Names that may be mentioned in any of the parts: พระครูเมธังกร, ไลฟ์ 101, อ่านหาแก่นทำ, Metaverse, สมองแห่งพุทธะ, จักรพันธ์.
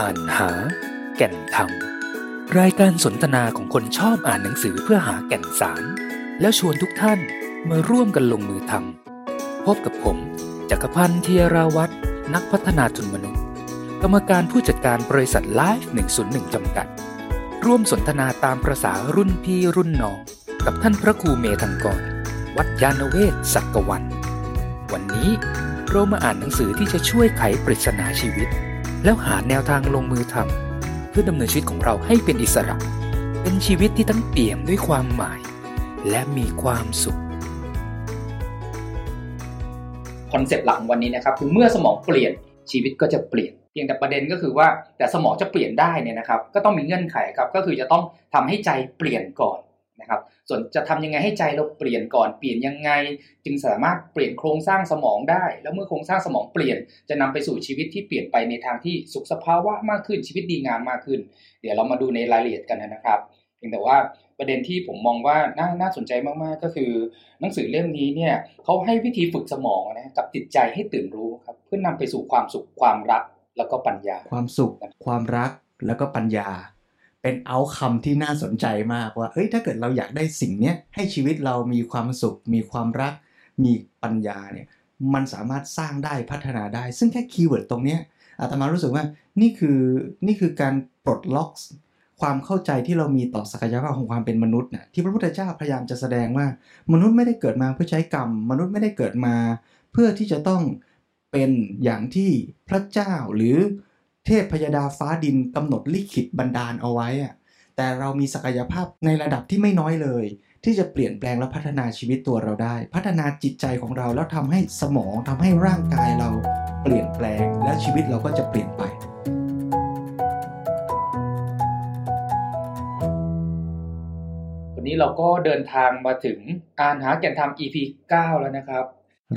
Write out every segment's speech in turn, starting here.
อ่านหาแก่นธรรมรายการสนทนาของคนชอบอ่านหนังสือเพื่อหาแก่นสารแล้วชวนทุกท่านมาร่วมกันลงมือทำพบกับผมจักรพันธ์เทียราวัฒน์นักพัฒนาทุนมนุษย์กรรมการผู้จัดการบริษัทไลฟ์101จำกัดร่วมสนทนาตามประสารุ่นพี่รุ่นน้องกับท่านพระครูเมธังกรวัดยานเวศสักวันวันนี้เรามาอ่านหนังสือที่จะช่วยไขปริศนาชีวิตแล้วหาแนวทางลงมือทำเพื่อดำเนินชีวิตของเราให้เป็นอิสระเป็นชีวิตที่ทั้งเปี่ยมด้วยความหมายและมีความสุขคอนเซ็ปต์หลังวันนี้นะครับคือเมื่อสมองเปลี่ยนชีวิตก็จะเปลี่ยนเพียงแต่ประเด็นก็คือว่าแต่สมองจะเปลี่ยนได้เนี่ยนะครับก็ต้องมีเงื่อนไขครับก็คือจะต้องทำให้ใจเปลี่ยนก่อนนะครับส่วนจะทำยังไงให้ใจเราเปลี่ยนก่อนเปลี่ยนยังไงจึงสามารถเปลี่ยนโครงสร้างสมองได้แล้วเมื่อโครงสร้างสมองเปลี่ยนจะนำไปสู่ชีวิตที่เปลี่ยนไปในทางที่สุขสภาวะมากขึ้นชีวิตดีงามมากขึ้นเดี๋ยวเรามาดูในรายละเอียดกันนะครับเพียงแต่ว่าประเด็นที่ผมมองว่าน่าสนใจมากๆก็คือหนังสือเล่มนี้เนี่ยเขาให้วิธีฝึกสมองนะกับจิตใจให้ตื่นรู้ครับเพื่อนำไปสู่ความสุขความรักแล้วก็ปัญญาความสุขความรักแล้วก็ปัญญาเป็นเอาท์คัมที่น่าสนใจมากว่าถ้าเกิดเราอยากได้สิ่งเนี้ยให้ชีวิตเรามีความสุขมีความรักมีปัญญาเนี่ยมันสามารถสร้างได้พัฒนาได้ซึ่งแค่คีย์เวิร์ดตรงเนี้ยอาตมารู้สึกว่านี่คือการปลดล็อกความเข้าใจที่เรามีต่อศักยภาพของความเป็นมนุษย์น่ะที่พระพุทธเจ้าพยายามจะแสดงว่ามนุษย์ไม่ได้เกิดมาเพื่อใช้กรรมมนุษย์ไม่ได้เกิดมาเพื่อที่จะต้องเป็นอย่างที่พระเจ้าหรือเทพพยดาฟ้าดินกำหนดลิขิตบันดาลเอาไว้อะแต่เรามีศักยภาพในระดับที่ไม่น้อยเลยที่จะเปลี่ยนแปลงและพัฒนาชีวิตตัวเราได้พัฒนาจิตใจของเราแล้วทำให้สมองทำให้ร่างกายเราเปลี่ยนแปลงและชีวิตเราก็จะเปลี่ยนไปวันนี้เราก็เดินทางมาถึงอ่านหาแก่นธรรม EP 9 แล้วนะครับ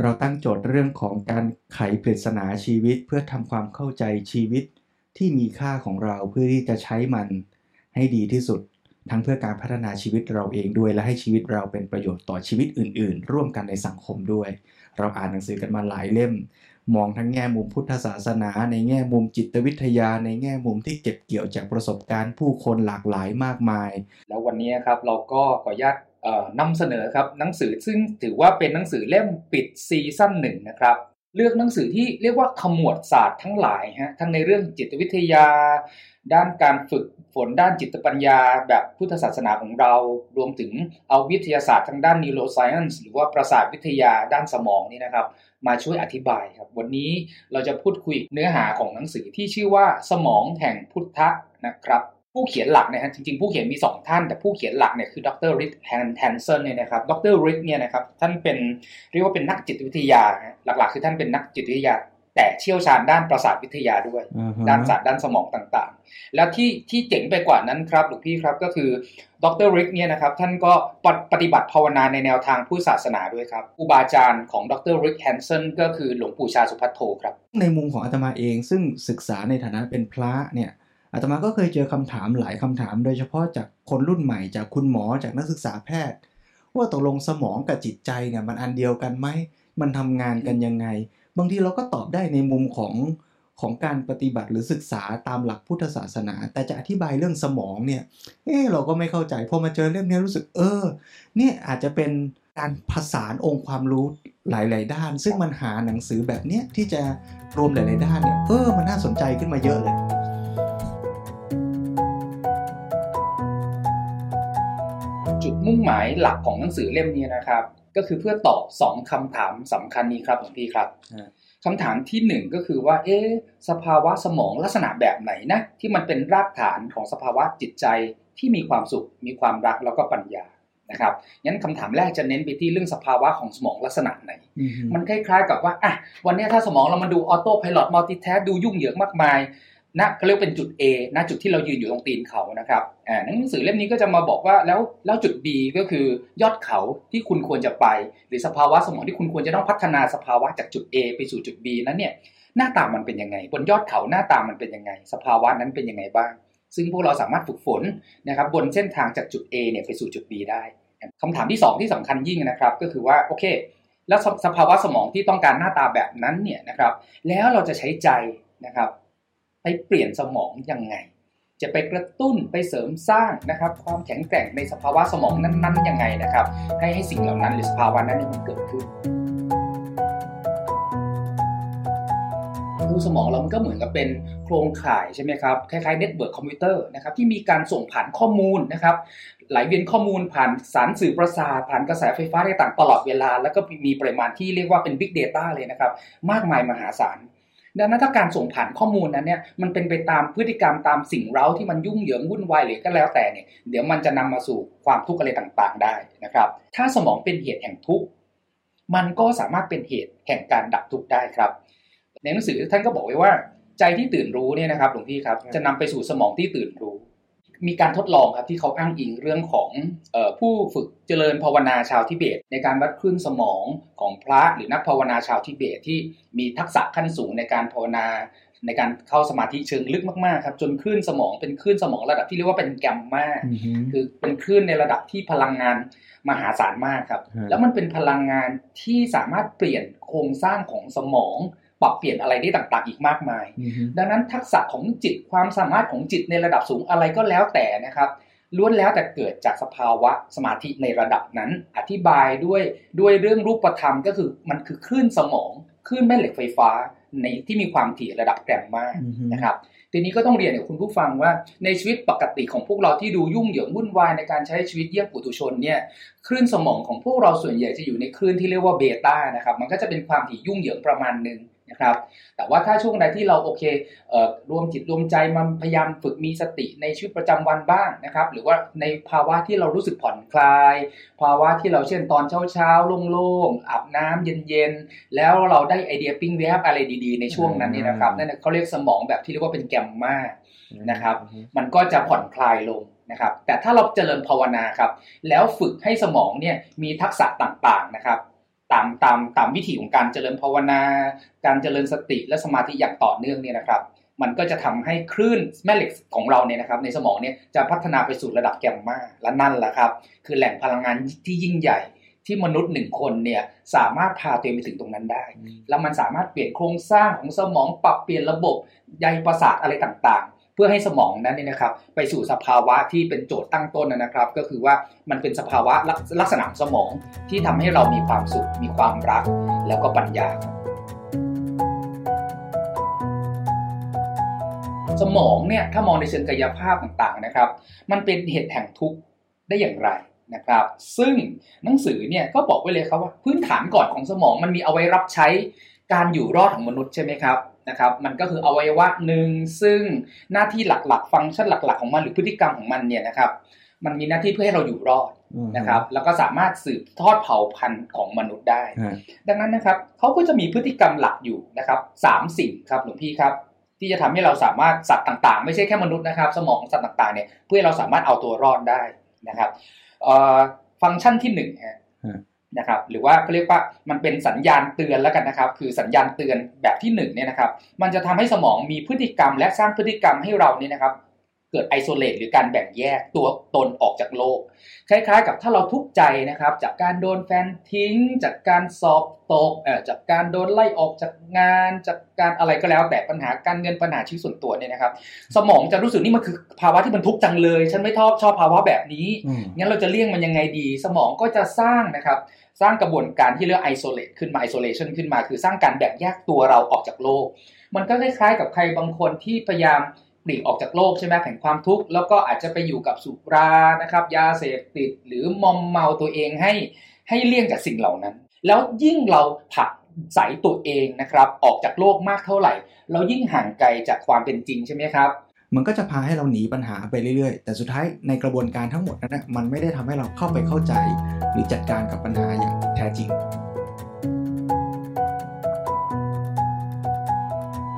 เราตั้งโจทย์เรื่องของการไขปริศนาชีวิตเพื่อทำความเข้าใจชีวิตที่มีค่าของเราเพื่อที่จะใช้มันให้ดีที่สุดทั้งเพื่อการพัฒนาชีวิตเราเองด้วยและให้ชีวิตเราเป็นประโยชน์ต่อชีวิตอื่นๆร่วมกันในสังคมด้วยเราอ่านหนังสือกันมาหลายเล่มมองทั้งแง่มุมพุทธศาสนาในแง่มุมจิตวิทยาในแง่มุมที่เก็บเกี่ยวจากประสบการณ์ผู้คนหลากหลายมากมายแล้ววันนี้ครับเราก็ขออนุญาตนำเสนอครับหนังสือซึ่งถือว่าเป็นหนังสือเล่มปิดซีซั่น1นะครับเลือกหนังสือที่เรียกว่าขมวดศาสตร์ทั้งหลายฮะทั้งในเรื่องจิตวิทยาด้านการฝึกฝนด้านจิตปัญญาแบบพุทธศาสนาของเรารวมถึงเอาวิทยาศาสตร์ทางด้าน Neuroscience หรือว่าประสาทวิทยาด้านสมองนี่นะครับมาช่วยอธิบายครับวันนี้เราจะพูดคุยเนื้อหาของหนังสือที่ชื่อว่าสมองแห่งพุทธะนะครับผู้เขียนหลักเนี่ยจริงๆผู้เขียนมี2ท่านแต่ผู้เขียนหลักเนี่ยคือดร.ริชแฮนเซนเนี่ยนะครับดร.ริชเนี่ยนะครับท่านเป็นเรียกว่าเป็นนักจิตวิทยาหลักๆคือท่านเป็นนักจิตวิทยาแต่เชี่ยวชาญด้านประสาทวิทยาด้วย ด้านศาสตร์ด้านสมองต่างๆแล้วที่เจ๋งไปกว่านั้นครับหลวงพี่ครับก็คือดร.ริชเนี่ยนะครับท่านก็ปฏิบัติภาวนาในแนวทางพุทธศาสนาด้วยครับครูบาอาจารย์ของดร.ริชแฮนเซนก็คือหลวงปู่ชาสุภัทโธครับในมุมของอาตมาเองซึ่งศึกษาในฐานะเป็นพระเนี่ยอาตมาก็เคยเจอคำถามหลายคำถามโดยเฉพาะจากคนรุ่นใหม่จากคุณหมอจากนักศึกษาแพทย์ว่าตกลงสมองกับจิตใจเนี่ยมันอันเดียวกันไหมมันทำงานกันยังไงบางทีเราก็ตอบได้ในมุมของการปฏิบัติหรือศึกษาตามหลักพุทธศาสนาแต่จะอธิบายเรื่องสมองเนี่ยเราก็ไม่เข้าใจพอมาเจอเรื่องนี้รู้สึกเนี่ยอาจจะเป็นการผสานองค์ความรู้หลายๆด้านซึ่งมันหาหนังสือแบบเนี้ยที่จะรวมหลายๆด้านเนี่ยมันน่าสนใจขึ้นมาเยอะเลยมุ่งหมายหลักของหนังสือเล่มนี้นะครับก็คือเพื่อตอบ2คำถามสำคัญนี้ครับหลวงพี่ครับคำถามที่1ก็คือว่าสภาวะสมองลักษณะแบบไหนนะที่มันเป็นรากฐานของสภาวะจิตใจที่มีความสุขมีความรักแล้วก็ปัญญานะครับงั้นคำถามแรกจะเน้นไปที่เรื่องสภาวะของสมองลักษณะไหนมันคล้ายๆกับว่าวันนี้ถ้าสมองเรามาดูออโต้ไพลอตมัลติแทสก์ดูยุ่งเหยิงมากมายนะเขาเรียกเป็นจุด A นะจุดที่เรายืนอยู่ตรงตีนเขานะครับหนังสือเล่มนี้ก็จะมาบอกว่าแล้วจุด B ก็คือยอดเขาที่คุณควรจะไปหรือสภาวะสมองที่คุณควรจะต้องพัฒนาสภาวะจากจุด A ไปสู่จุด B นั้นเนี่ยหน้าตามันเป็นยังไงบนยอดเขาหน้าตามันเป็นยังไงสภาวะนั้นเป็นยังไงบ้างซึ่งพวกเราสามารถฝึกฝนนะครับบนเส้นทางจากจุด A เนี่ยไปสู่จุด B ได้คำถามที่2ที่สำคัญยิ่งนะครับก็คือว่าโอเคแล้วสภาวะสมองที่ต้องการหน้าตาแบบนั้นเนี่ยนะครับแล้วเราจะใช้ใจนะครับ ไปเปลี่ยนสมองยังไงจะไปกระตุ้นไปเสริมสร้างนะครับความแข็งแกร่งในสภาวะสมองนั้นๆยังไงนะครับให้สิ่งเหล่านั้นหรือสภาวะนั้นมันเกิดขึ้นคือสมองเรามันก็เหมือนกับเป็นโครงข่ายใช่ไหมครับคล้ายๆเน็ตเวิร์คคอมพิวเตอร์นะครับที่มีการส่งผ่านข้อมูลนะครับไหลเวียนข้อมูลผ่านสารสื่อประสาทผ่านกระแสไฟฟ้าต่างๆตลอดเวลาแล้วก็มีปริมาณที่เรียกว่าเป็น Big Data เลยนะครับมากมายมหาศาลดังนั้นถ้าการส่งผ่านข้อมูลนั้นเนี่ยมันเป็นไปตามพฤติกรรมตามสิ่งเร้าที่มันยุ่งเหยิงวุ่นวายหรือก็แล้วแต่เนี่ยเดี๋ยวมันจะนำมาสู่ความทุกข์อะไรต่างๆได้นะครับถ้าสมองเป็นเหตุแห่งทุกข์มันก็สามารถเป็นเหตุแห่งการดับทุกข์ได้ครับในหนังสือท่านก็บอกไว้ว่าใจที่ตื่นรู้เนี่ยนะครับหลวงพี่ครับจะนำไปสู่สมองที่ตื่นรู้มีการทดลองครับที่เขาอ้างอิงเรื่องของผู้ฝึกเจริญภาวนาชาวทิเบตในการวัดคลื่นสมองของพระหรือนักภาวนาชาวทิเบตที่มีทักษะขั้นสูงในการภาวนาในการเข้าสมาธิเชิงลึกมากๆครับจนคลื่นสมองเป็นคลื่นสมองระดับที่เรียกว่าเป็นแกมมาคือเป็นคลื่นในระดับที่พลังงานมหาศาลมากครับแล้วมันเป็นพลังงานที่สามารถเปลี่ยนโครงสร้างของสมองปรับเปลี่ยนอะไรได้ต่างๆอีกมากมาย ดังนั้นทักษะของจิตความสามารถของจิตในระดับสูงอะไรก็แล้วแต่นะครับล้วนแล้วแต่เกิดจากสภาวะสมาธิในระดับนั้นอธิบายด้วยเรื่องรูปธรรมก็คือมันคือคลื่นสมองคลื่นแม่เหล็กไฟฟ้าในที่มีความถี่ระดับแกรมมานะครับทีนี้ก็ต้องเรียนกับคุณผู้ฟังว่าในชีวิตปกติของพวกเราที่ดูยุ่งเหยิงวุ่นวายในการใช้ชีวิตเยี่ยมปุถุชนเนี่ยคลื่นสมองของพวกเราส่วนใหญ่จะอยู่ในคลื่นที่เรียกว่าเบต้านะครับมันก็จะเป็นความถี่ยุ่งเหยิงประมาณนึงนะครับแต่ว่าถ้าช่วงใดที่เราโอเครวมจิตรวมใจมาพยายามฝึกมีสติในชีวิตประจำวันบ้างนะครับหรือว่าในภาวะที่เรารู้สึกผ่อนคลายภาวะที่เราเช่นตอนเช้าๆโล่งๆอาบน้ำเย็นๆแล้วเราได้ไอเดียปิ้งแวบอะไรดีๆในช่วงนั้นนี่นะครับนั่นเขาเรียกสมองแบบที่เรียกว่าเป็นแกมมานะครับมันก็จะผ่อนคลายลงนะครับแต่ถ้าเราเจริญภาวนาครับแล้วฝึกให้สมองเนี่ยมีทักษะต่างๆนะครับตามวิธีของการเจริญภาวนาการเจริญสติและสมาธิอย่างต่อเนื่องเนี่ยนะครับมันก็จะทำให้คลื่นแม่เหล็กของเราเนี่ยนะครับในสมองเนี่ยจะพัฒนาไปสู่ระดับแกมมาและนั่นแหละครับคือแหล่งพลังงานที่ยิ่งใหญ่ที่มนุษย์หนึ่งคนเนี่ยสามารถพาตัวเองไปถึงตรงนั้นได้แล้วมันสามารถเปลี่ยนโครงสร้างของสมองปรับเปลี่ยนระบบใยประสาทอะไรต่างๆเพื่อให้สมองนั้นเนี่ยนะครับไปสู่สภาวะที่เป็นโจทย์ตั้งต้นนะครับก็คือว่ามันเป็นสภาวะลักษณะสมองที่ทำให้เรามีความสุขมีความรักแล้วก็ปัญญาสมองเนี่ยถ้ามองในเชิงกายภาพต่างๆนะครับมันเป็นเหตุแห่งทุกข์ได้อย่างไรนะครับซึ่งหนังสือเนี่ยก็บอกไว้เลยครับว่าพื้นฐานก่อนของสมองมันมีเอาไว้รับใช้การอยู่รอดของมนุษย์ใช่ไหมครับนะครับมันก็คืออวัยวะหนึ่งซึ่งหน้าที่หลักๆฟังก์ชันหลักๆของมันหรือพฤติกรรมของมันเนี่ยนะครับมันมีหน้าที่เพื่อให้เราอยู่รอดนะครับแล้วก็สามารถสืบทอดเผ่าพันธุ์ของมนุษย์ได้ดังนั้นนะครับเขาก็จะมีพฤติกรรมหลักอยู่นะครับ3สิ่งครับหลวงพี่ครับที่จะทำให้เราสามารถสัตว์ต่างๆไม่ใช่แค่มนุษย์นะครับสมองสัตว์ต่างๆเนี่ยเพื่อให้เราสามารถเอาตัวรอดได้นะครับฟังก์ชันที่1ฮะนะครับหรือว่าเขาเรียกว่ามันเป็นสัญญาณเตือนแล้วกันนะครับคือสัญญาณเตือนแบบที่1เนี่ยนะครับมันจะทำให้สมองมีพฤติกรรมและสร้างพฤติกรรมให้เราเนี่ยนะครับเกิดไอโซเลตหรือการแบ่งแยกตัวตนออกจากโลกคล้ายๆกับถ้าเราทุกข์ใจนะครับจากการโดนแฟนทิ้งจากการสอบตกจากการโดนไล่ออกจากงานจากการอะไรก็แล้วแต่ปัญหาการเงินปัญหาชีวิตส่วนตัวเนี่ยนะครับสมองจะรู้สึกนี่มันคือภาวะที่มันทุกข์จังเลยฉันไม่ชอบภาวะแบบนี้งั้นเราจะเลี่ยงมันยังไงดีสมองก็จะสร้างนะครับสร้างกระบวนการที่เรียกไอโซเลตขึ้นมาไอโซเลชันขึ้นมาคือสร้างการแบ่งแยกตัวเราออกจากโลกมันก็คล้ายๆกับใครบางคนที่พยายามปลีกออกจากโลกใช่ไหมแห่งความทุกข์แล้วก็อาจจะไปอยู่กับสุรานะครับยาเสพติดหรือมอมเมาตัวเองให้เลี่ยงจากสิ่งเหล่านั้นแล้วยิ่งเราผลักไสตัวเองนะครับออกจากโลกมากเท่าไหร่เรายิ่งห่างไกลจากความเป็นจริงใช่ไหมครับมันก็จะพาให้เราหนีปัญหาไปเรื่อยๆแต่สุดท้ายในกระบวนการทั้งหมดนั้นมันไม่ได้ทำให้เราเข้าไปเข้าใจหรือจัดการกับปัญหาอย่างแท้จริง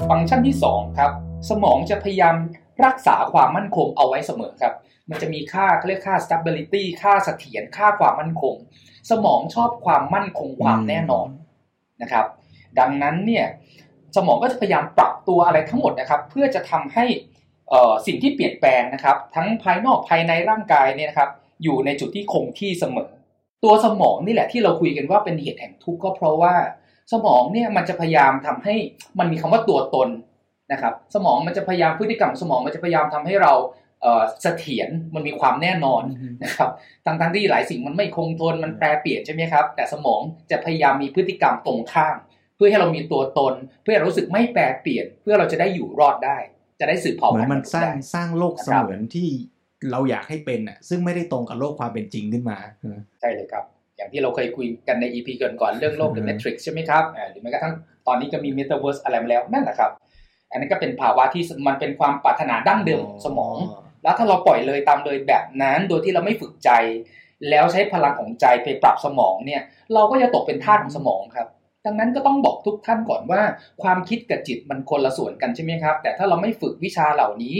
ฟังก์ชันที่2ครับสมองจะพยายามรักษาความมั่นคงเอาไว้เสมอครับมันจะมีค่าเรียกค่า stability ค่าเสถียรค่าความมั่นคงสมองชอบความมั่นคงความแน่นอนนะครับดังนั้นเนี่ยสมองก็จะพยายามปรับตัวอะไรทั้งหมดนะครับเพื่อจะทำให้สิ่งที่เปลี่ยนแปลงนะครับทั้งภายนอกภายในร่างกายเนี่ยนะครับอยู่ในจุดที่คงที่เสมอตัวสมองนี่แหละที่เราคุยกันว่าเป็นเหตุแห่งทุกข์ก็เพราะว่าสมองเนี่ยมันจะพยายามทำให้มันมีคำว่าตัวตน นะครับสมองมันจะพยายามพฤติกรรมสมองมันจะพยายามทำให้เราเสถียรมันมีความแน่นอนนะครับทั้งที่หลายสิ่งมันไม่คงทนมันแปรเปลี่ยนใช่ไหมครับแต่สมองจะพยายามมีพฤติกรรมตรงข้ามเพื่อให้เรามีตัวตนเพื่อรู้สึกไม่แปรเปลี่ยนเพื่อเราจะได้อยู่รอดได้จะได้สืบเผ่าพันธุ์มันสร้างโลกเสมือนที่เราอยากให้เป็นน่ะซึ่งไม่ได้ตรงกับโลกความเป็นจริงขึ้นมาใช่เลยครับอย่างที่เราเคยคุยกันใน EP ก่อนเรื่องโลก The Matrix ใช่ไหมครับหรือแม้กระทั่งตอนนี้ก็มี Metaverse อะไรมาแล้วนั่นแหละครับอันนั้นก็เป็นภาวะที่มันเป็นความปรารถนาดั้งเดิมของสมองแล้วถ้าเราปล่อยเลยตามเลยแบบนั้นโดยที่เราไม่ฝึกใจแล้วใช้พลังของใจไปปรับสมองเนี่ยเราก็จะตกเป็นทาสของสมองครับดังนั้นก็ต้องบอกทุกท่านก่อนว่าความคิดกับจิตมันคนละส่วนกันใช่ไหมครับแต่ถ้าเราไม่ฝึกวิชาเหล่านี้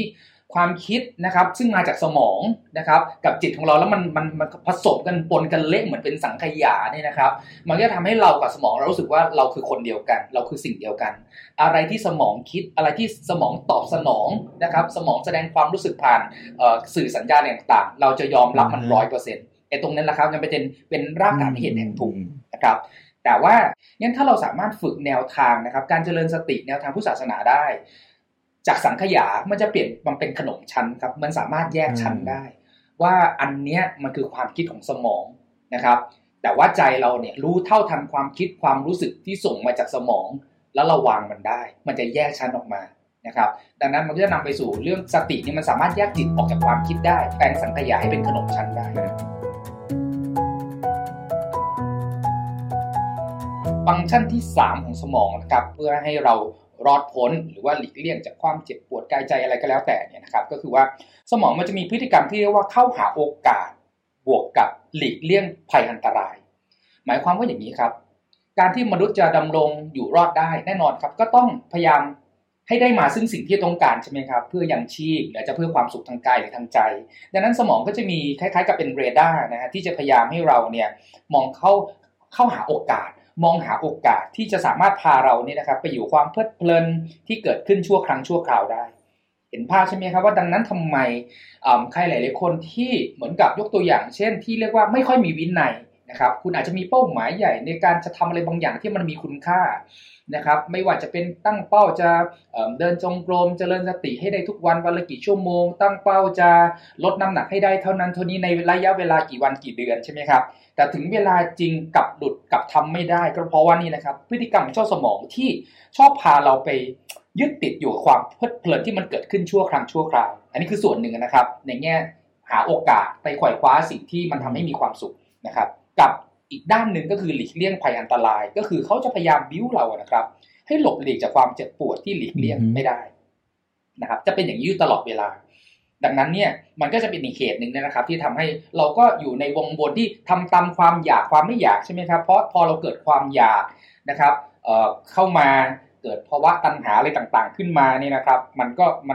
ความคิดนะครับซึ่งมาจากสมองนะครับกับจิตของเราแล้วมันผสมกันปนกันเละเหมือนเป็นสังขยาเนี่ยนะครับมันก็ทำให้เรากับสมองเรารู้สึกว่าเราคือคนเดียวกันเราคือสิ่งเดียวกันอะไรที่สมองคิดอะไรที่สมองตอบสนองนะครับสมองแสดงความรู้สึกผ่านสื่อสัญญาณต่างๆเราจะยอมรับมัน 100% ไอ้ตรงนั้นแหละครับมันเป็นรากฐานเหตุแห่งทุกข์นะครับแต่ว่างั้นถ้าเราสามารถฝึกแนวทางนะครับการเจริญสติแนวทางพุทธศาสนาได้จากสังขยามันจะเปลี่ยนมันเป็นขนมชั้นครับมันสามารถแยกชั้นได้ว่าอันเนี้ยมันคือความคิดของสมองนะครับแต่ว่าใจเราเนี่ยรู้เท่าทันความคิดความรู้สึกที่ส่งมาจากสมองแล้วเราวางมันได้มันจะแยกชั้นออกมานะครับดังนั้นมันก็จะนำไปสู่เรื่องสตินี่มันสามารถแยกจิตออกจากความคิดได้แปลงสังขยาให้เป็นขนมชั้นได้ฟังก์ชันที่3ของสมองนะครับเพื่อให้เรารอดพ้นหรือว่าหลีกเลี่ยงจากความเจ็บปวดกายใจอะไรก็แล้วแต่เนี่ยนะครับก็คือว่าสมองมันจะมีพฤติกรรมที่เรียกว่าเข้าหาโอกาสบวกกับหลีกเลี่ยงภัยอันตรายหมายความว่าอย่างนี้ครับการที่มนุษย์จะดำรงอยู่รอดได้แน่นอนครับก็ต้องพยายามให้ได้มาซึ่งสิ่งที่ต้องการใช่ไหมครับเพื่อยังชีพหรือจะเพื่อความสุขทางกายหรือทางใจดังนั้นสมองก็จะมีคล้ายๆกับเป็นเรดาร์นะฮะที่จะพยายามให้เราเนี่ยมองเข้าหาโอกาสมองหาโอกาสที่จะสามารถพาเราเนี่ยนะครับไปอยู่ความเพลิดเพลินที่เกิดขึ้นชั่วครั้งชั่วคราวได้เห็นภาพใช่ไหมครับว่าดังนั้นทำไมใครหลายๆคนที่เหมือนกับยกตัวอย่างเช่นที่เรียกว่าไม่ค่อยมีวินัยนะครับคุณอาจจะมีเป้าหมายใหญ่ในการจะทำอะไรบางอย่างที่มันมีคุณค่านะครับไม่ว่าจะเป็นตั้งเป้าจะเดินจงกรมเจริญสติให้ได้ทุกวันวันละกี่ชั่วโมงตั้งเป้าจะลดน้ำหนักให้ได้เท่านั้นเท่านี้ในระยะเวลากี่วันกี่เดือนใช่ไหมครับแต่ถึงเวลาจริงกับหลุดกับทำไม่ได้ก็เพราะว่านี่นะครับพฤติกรรมของเจ้าสมองที่ชอบพาเราไปยึดติดอยู่กับความเพลิดเพลินที่มันเกิดขึ้นชั่วครั้งชั่วคราวอันนี้คือส่วนหนึ่งนะครับในแง่หาโอกาสไปไขว่คว้าสิ่งที่มันทำให้มีความสุขนะครับกับอีกด้านหนึ่งก็คือหลีกเลี่ยงภัยอันตรายก็คือเขาจะพยายามบิ้วเรานะครับให้หลบหลีกจากความเจ็บปวดที่หลีกเลี่ยงไม่ได้นะครับจะเป็นอย่างนี้ตลอดเวลาดังนั้นเนี่ยมันก็จะเป็นอีกเหตุหนึ่งนะครับที่ทำให้เราก็อยู่ในวงวนที่ทำตามความอยากความไม่อยากใช่ไหมครับเพราะพอเราเกิดความอยากนะครับเข้ามาเกิดภาวะตัณหาอะไรต่างๆขึ้นมาเนี่ยนะครับมั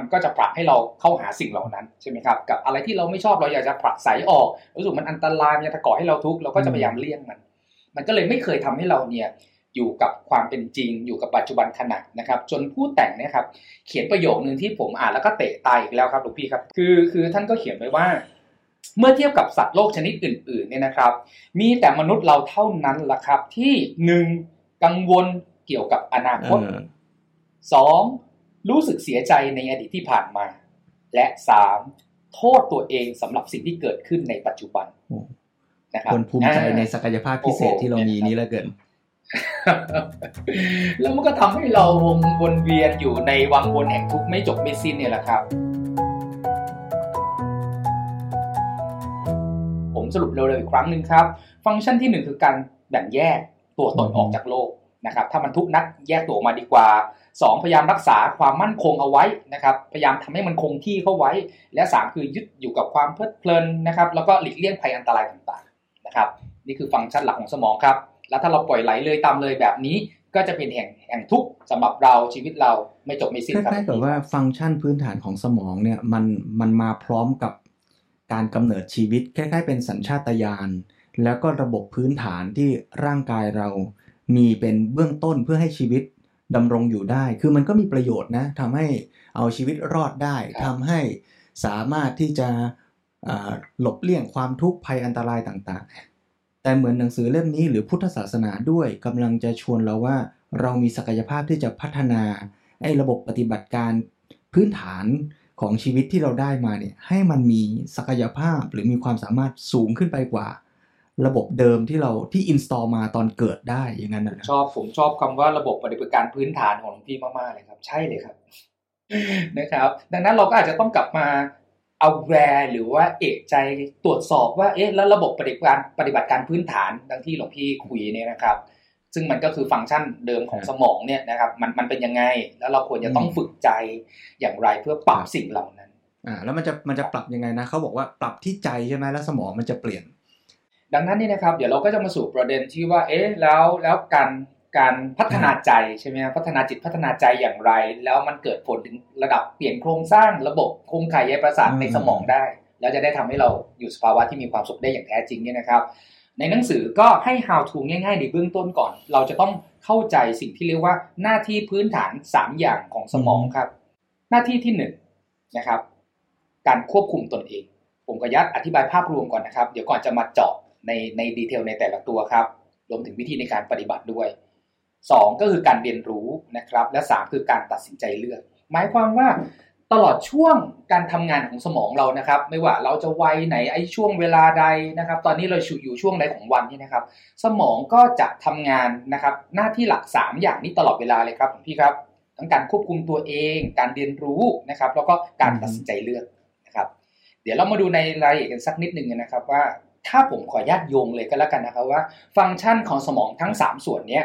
นก็จะผลักให้เราเข้าหาสิ่งเหล่านั้นใช่ไหมครับกับอะไรที่เราไม่ชอบเราอยากจะผลักไสออกรู้สึกมันอันตรายมันจะก่อให้เราทุกข์เราก็จะพยายามเลี่ยงมันก็เลยไม่เคยทำให้เราเนี่ยอยู่กับความเป็นจริงอยู่กับปัจจุบันขณะนะครับจนผู้แต่งเนี่ยครับเขียนประโยคนึงที่ผมอ่านแล้วก็เตะตายอีกแล้วครับหลวงพี่ครับคือท่านก็เขียนไว้ว่าเมื่อเทียบกับสัตว์โลกชนิดอื่นๆเนี่ยนะครับมีแต่มนุษย์เราเท่านั้นล่ะครับที่1กังวลเกี่ยวกับอนาคต2รู้สึกเสียใจในอดีตที่ผ่านมาและ3โทษตัวเองสำหรับสิ่งที่เกิดขึ้นในปัจจุบันนะครับคนภูมิใจในศักยภาพพิเศษที่เรามีนี้เหลือเกินแล้วมันก็ทำให้เราวนเวียนอยู่ในวังวนแห่งทุกข์ไม่จบไม่สิ้นเนี่ยแหละครับผมสรุปเร็วๆอีกครั้งหนึ่งครับฟังก์ชันที่1คือการแบ่งแยกตัวตนออกจากโลกนะครับถ้ามันทุกข์นักแยกตัวออกมาดีกว่า2พยายามรักษาความมั่นคงเอาไว้นะครับพยายามทำให้มันคงที่เข้าไว้และ3คือยึดอยู่กับความเพลิดเพลินนะครับแล้วก็หลีกเลี่ยงภัยอันตรายต่างๆนะครับนี่คือฟังก์ชันหลักของสมองครับแล้วถ้าเราปล่อยไหลเลยตามเลยแบบนี้ก็จะเป็นแห่งทุกข์สำหรับเราชีวิตเราไม่จบไม่สิ้นครับแต่ว่าฟังก์ชันพื้นฐานของสมองเนี่ยมันมาพร้อมกับการกำเนิดชีวิตคล้ายๆเป็นสัญชาตญาณแล้วก็ระบบพื้นฐานที่ร่างกายเรามีเป็นเบื้องต้นเพื่อให้ชีวิตดำรงอยู่ได้คือมันก็มีประโยชน์นะทำให้เอาชีวิตรอดได้ทำให้สามารถที่จะหลบเลี่ยงความทุกข์ภัยอันตรายต่างๆแต่เหมือนหนังสือเล่มนี้หรือพุทธศาสนาด้วยกำลังจะชวนเราว่าเรามีศักยภาพที่จะพัฒนา ไอ้ระบบปฏิบัติการพื้นฐานของชีวิตที่เราได้มาเนี่ยให้มันมีศักยภาพหรือมีความสามารถสูงขึ้นไปกว่าระบบเดิมที่เราที่ install มาตอนเกิดได้อย่างนั้นนะผมชอบคำว่าระบบปฏิบัติการพื้นฐานของหลวงพี่มากๆเลยครับใช่เลยครับ นะครับดังนั้นเราก็อาจจะต้องกลับมาเอาแวร์หรือว่าเอกใจตรวจสอบว่าเอ๊ะแล้วระบบปฏิบัติการพื้นฐานดังที่หลวงพี่คุยเนี่ยนะครับซึ่งมันก็คือฟังก์ชันเดิมของสมองเนี่ยนะครับมันเป็นยังไงแล้วเราควรจะต้องฝึกใจอย่างไรเพื่อปรับสิ่งเหล่านั้นแล้วมันจะปรับยังไงนะเขาบอกว่าปรับที่ใจใช่ไหมแล้วสมองมันจะเปลี่ยนดังนั้นนี่นะครับเดี๋ยวเราก็จะมาสู่ประเด็นที่ว่าเอ๊ะแล้วการพัฒนาใจใช่ไหมพัฒนาจิตพัฒนาใจอย่างไรแล้วมันเกิดผลถึงระดับเปลี่ยนโครงสร้างระบบโครงข่ายใยประสาทในสมองได้แล้วจะได้ทำให้เราอยู่สภาวะที่มีความสุขได้อย่างแท้จริงเนี่ยนะครับในหนังสือก็ให้ how to ง่ายๆในเบื้องต้นก่อนเราจะต้องเข้าใจสิ่งที่เรียกว่าหน้าที่พื้นฐาน3อย่างของสมองครับหน้าที่ที่1นะครับการควบคุมตนเองผมขอยัดอธิบายภาพรวมก่อนนะครับเดี๋ยวก่อนจะมาเจาะในดีเทลในแต่ละตัวครับรวมถึงวิธีในการปฏิบัติด้วย2ก็คือการเรียนรู้นะครับและ3คือการตัดสินใจเลือกหมายความว่าตลอดช่วงการทำงานของสมองเรานะครับไม่ว่าเราจะวัยไหนไอ้ช่วงเวลาใดนะครับตอนนี้เราอยู่ช่วงใดของวันนี่นะครับสมองก็จะทำงานนะครับหน้าที่หลัก3อย่างนี้ตลอดเวลาเลยครับพี่ครับทั้งการควบคุมตัวเองการเรียนรู้นะครับแล้วก็การตัดสินใจเลือกนะครับเดี๋ยวเรามาดูในรายละเอียดกันสักนิดนึงนะครับว่าถ้าผมขออนุญาตโยงเลยก็แล้วกันนะครับว่าฟังก์ชันของสมองทั้ง3ส่วนนี้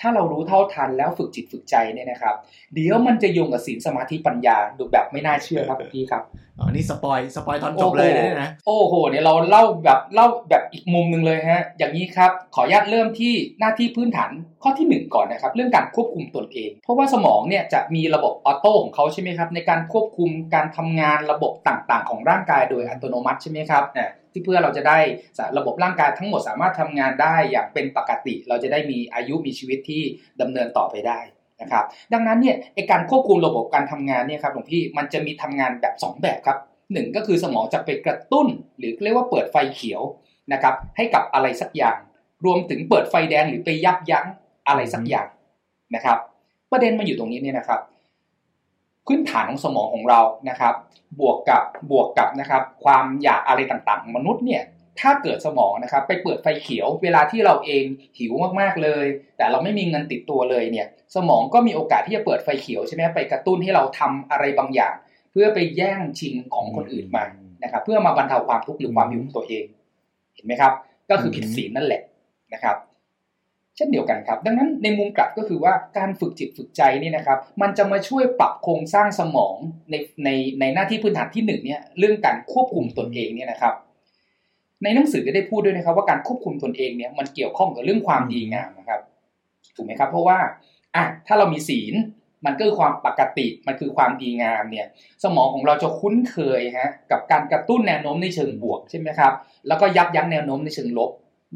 ถ้าเรารู้เท่าทันแล้วฝึกจิตฝึกใจเนี่ยนะครับเดี๋ยวมันจะโยงกับศีลสมาธิปัญญาดูแบบไม่น่าเชื่อครับพี่ครับอ๋อนี่สปอยตอนจบเลยนะโอ้โหเนี่ยเราเล่าแบบอีกมุมนึงเลยฮะอย่างนี้ครับขออนุญาตเริ่มที่หน้าที่พื้นฐานข้อที่1ก่อนนะครับเรื่องการควบคุมตนเองเพราะว่าสมองเนี่ยจะมีระบบออโต้ของเขาใช่ไหมครับในการควบคุมการทำงานระบบต่างๆของร่างกายโดยอัตโนมัติใช่ไหมครับที่เพื่อเราจะได้ระบบร่างกายทั้งหมดสามารถทำงานได้อย่างเป็นปกติเราจะได้มีอายุมีชีวิตที่ดำเนินต่อไปได้นะครับดังนั้นเนี่ยไอ้การควบคุมระบบการทำงานเนี่ยครับหลวงพี่มันจะมีทำงานแบบ2แบบครับ1ก็คือสมองจะไปกระตุ้นหรือเรียกว่าเปิดไฟเขียวนะครับให้กับอะไรสักอย่างรวมถึงเปิดไฟแดงหรือไปยับยั้งอะไรสักอย่างนะครับประเด็นมันอยู่ตรงนี้เนี่ยนะครับพื้นฐานของสมองของเรานะครับบวกกับนะครับความอยากอะไรต่างๆมนุษย์เนี่ยถ้าเกิดสมองนะครับไปเปิดไฟเขียวเวลาที่เราเองหิวมากๆเลยแต่เราไม่มีเงินติดตัวเลยเนี่ยสมองก็มีโอกาสที่จะเปิดไฟเขียวใช่ไหมไปกระตุ้นให้เราทำอะไรบางอย่างเพื่อไปแย่งชิงของคนอื่นมานะครับเพื่อมาบรรเทาความทุกข์หรือความหิวของตัวเองเห็นไหมครับก็คือผิดศีลนั่นแหละนะครับเช่นเดียวกันครับดังนั้นในมุมกลับก็คือว่าการฝึกจิตฝึกใจนี่นะครับมันจะมาช่วยปรับโครงสร้างสมองในหน้าที่พื้นฐานที่1เนี่ยเรื่องการควบคุมตนเองเนี่ยนะครับในหนังสือก็ได้พูดด้วยนะครับว่าการควบคุมตนเองเนี่ยมันเกี่ยวข้องกับเรื่องความดีงามนะครับถูกไหมครับเพราะว่าถ้าเรามีศีลมันก็คือความปกติมันคือความดีงามเนี่ยสมองของเราจะคุ้นเคยฮะกับการกระตุ้นแนวโน้มในเชิงบวกใช่ไหมครับแล้วก็ยับยั้งแนวโน้มในเชิงลบ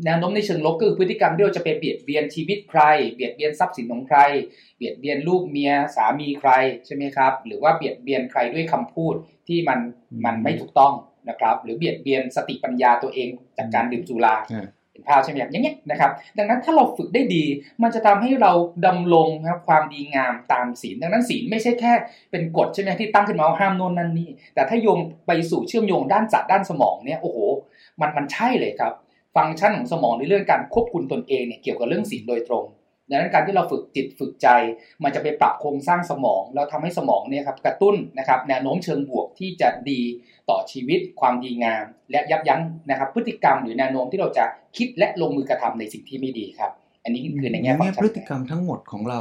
แนวโน้มในเชิงลบก็คือพฤติกรรมที่เราจะไปเบียดเบียนชีวิตใครเบียดเบียนทรัพย์สินของใครเบียดเบียนลูกเมียสามีใครใช่ไหมครับหรือว่าเบียดเบียนใครด้วยคำพูดที่มันไม่ถูกต้องนะครับหรือเบียดเบียนสติปัญญาตัวเองจากการดื่มสุราเห็นภาพใช่ไหมอย่างนี้นะครับดังนั้นถ้าเราฝึกได้ดีมันจะทำให้เราดำรงครับความดีงามตามศีลดังนั้นศีลไม่ใช่แค่เป็นกฎใช่ไหมที่ตั้งขึ้นมาห้ามโน่นนั่นนี่แต่ถ้าโยงไปสู่เชื่อมโยงด้านจัดด้านสมองเนี่ยโอ้โหมันใช่เลยครับฟังก์ชันของสมองในเรื่องการควบคุมตนเองเนี่ยเกี่ยวกับเรื่องศีลโดยตรงดังนั้นการที่เราฝึกจิตฝึกใจมันจะไปปรับโครงสร้างสมองแล้วทำให้สมองเนี่ยครับกระตุ้นนะครับแนวโน้มเชิงบวกที่จะดีต่อชีวิตความดีงามและยับยั้งนะครับพฤติกรรมหรือแนวโน้มที่เราจะคิดและลงมือกระทำในสิ่งที่ไม่ดีครับอันนี้คือในแง่ฟังก์ชันพฤติกรรมทั้งหมดของเรา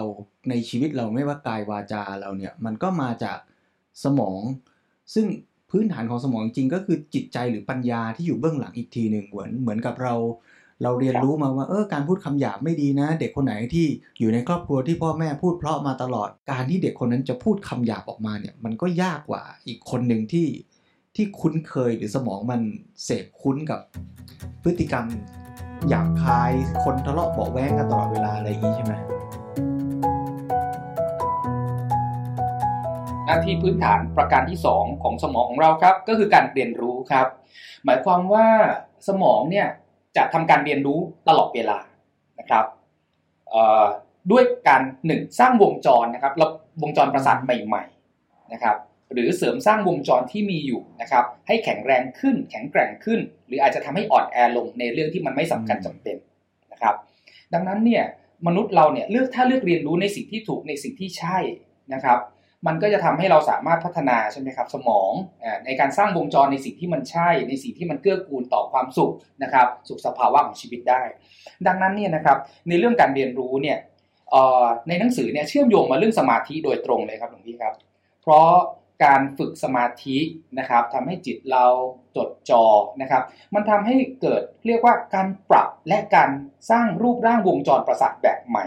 ในชีวิตเราไม่ว่ากายวาจาเราเนี่ยมันก็มาจากสมองซึ่งพื้นฐานของสมองจริงก็คือจิตใจหรือปัญญาที่อยู่เบื้องหลังอีกทีนึงเหมือนกับเราเรียนรู้มาว่าการพูดคำหยาบไม่ดีนะเด็กคนไหนที่อยู่ในครอบครัวที่พ่อแม่พูดเพราะมาตลอดการที่เด็กคนนั้นจะพูดคำหยาบออกมาเนี่ยมันก็ยากกว่าอีกคนนึงที่คุ้นเคยหรือสมองมันเสพคุ้นกับพฤติกรรมหยาบคายคนทะเลาะเบาะแว้งกันตลอดเวลาอะไรอย่างนี้ใช่ไหมหน้าที่พื้นฐานประการที่2ของสมองของเราครับก็คือการเรียนรู้ครับหมายความว่าสมองเนี่ยจะทำการเรียนรู้ตลอดเวลานะครับ ด้วยการ1สร้างวงจรนะครับระบบวงจรประสาทใหม่ๆนะครับหรือเสริมสร้างวงจรที่มีอยู่นะครับให้แข็งแรงขึ้นแข็งแกร่งขึ้นหรืออาจจะทำให้อ่อนแอลงในเรื่องที่มันไม่สำคัญจำเป็นนะครับดังนั้นเนี่ยมนุษย์เราเนี่ยเลือกเรียนรู้ในสิ่งที่ถูกในสิ่งที่ใช่นะครับมันก็จะทำให้เราสามารถพัฒนาใช่ไหมครับสมองในการสร้างวงจรในสิ่งที่มันใช่ในสิ่งที่มันเกื้อกูลต่อความสุขนะครับสุขสภาวะของชีวิตได้ดังนั้นเนี่ยนะครับในเรื่องการเรียนรู้เนี่ยในหนังสือเนี่ยเชื่อมโยงมาเรื่องสมาธิโดยตรงเลยครับหลวงพี่ครับเพราะการฝึกสมาธินะครับทำให้จิตเราจดจ่อนะครับมันทำให้เกิดเรียกว่าการปรับและการสร้างรูปร่างวงจรประสาทแบบใหม่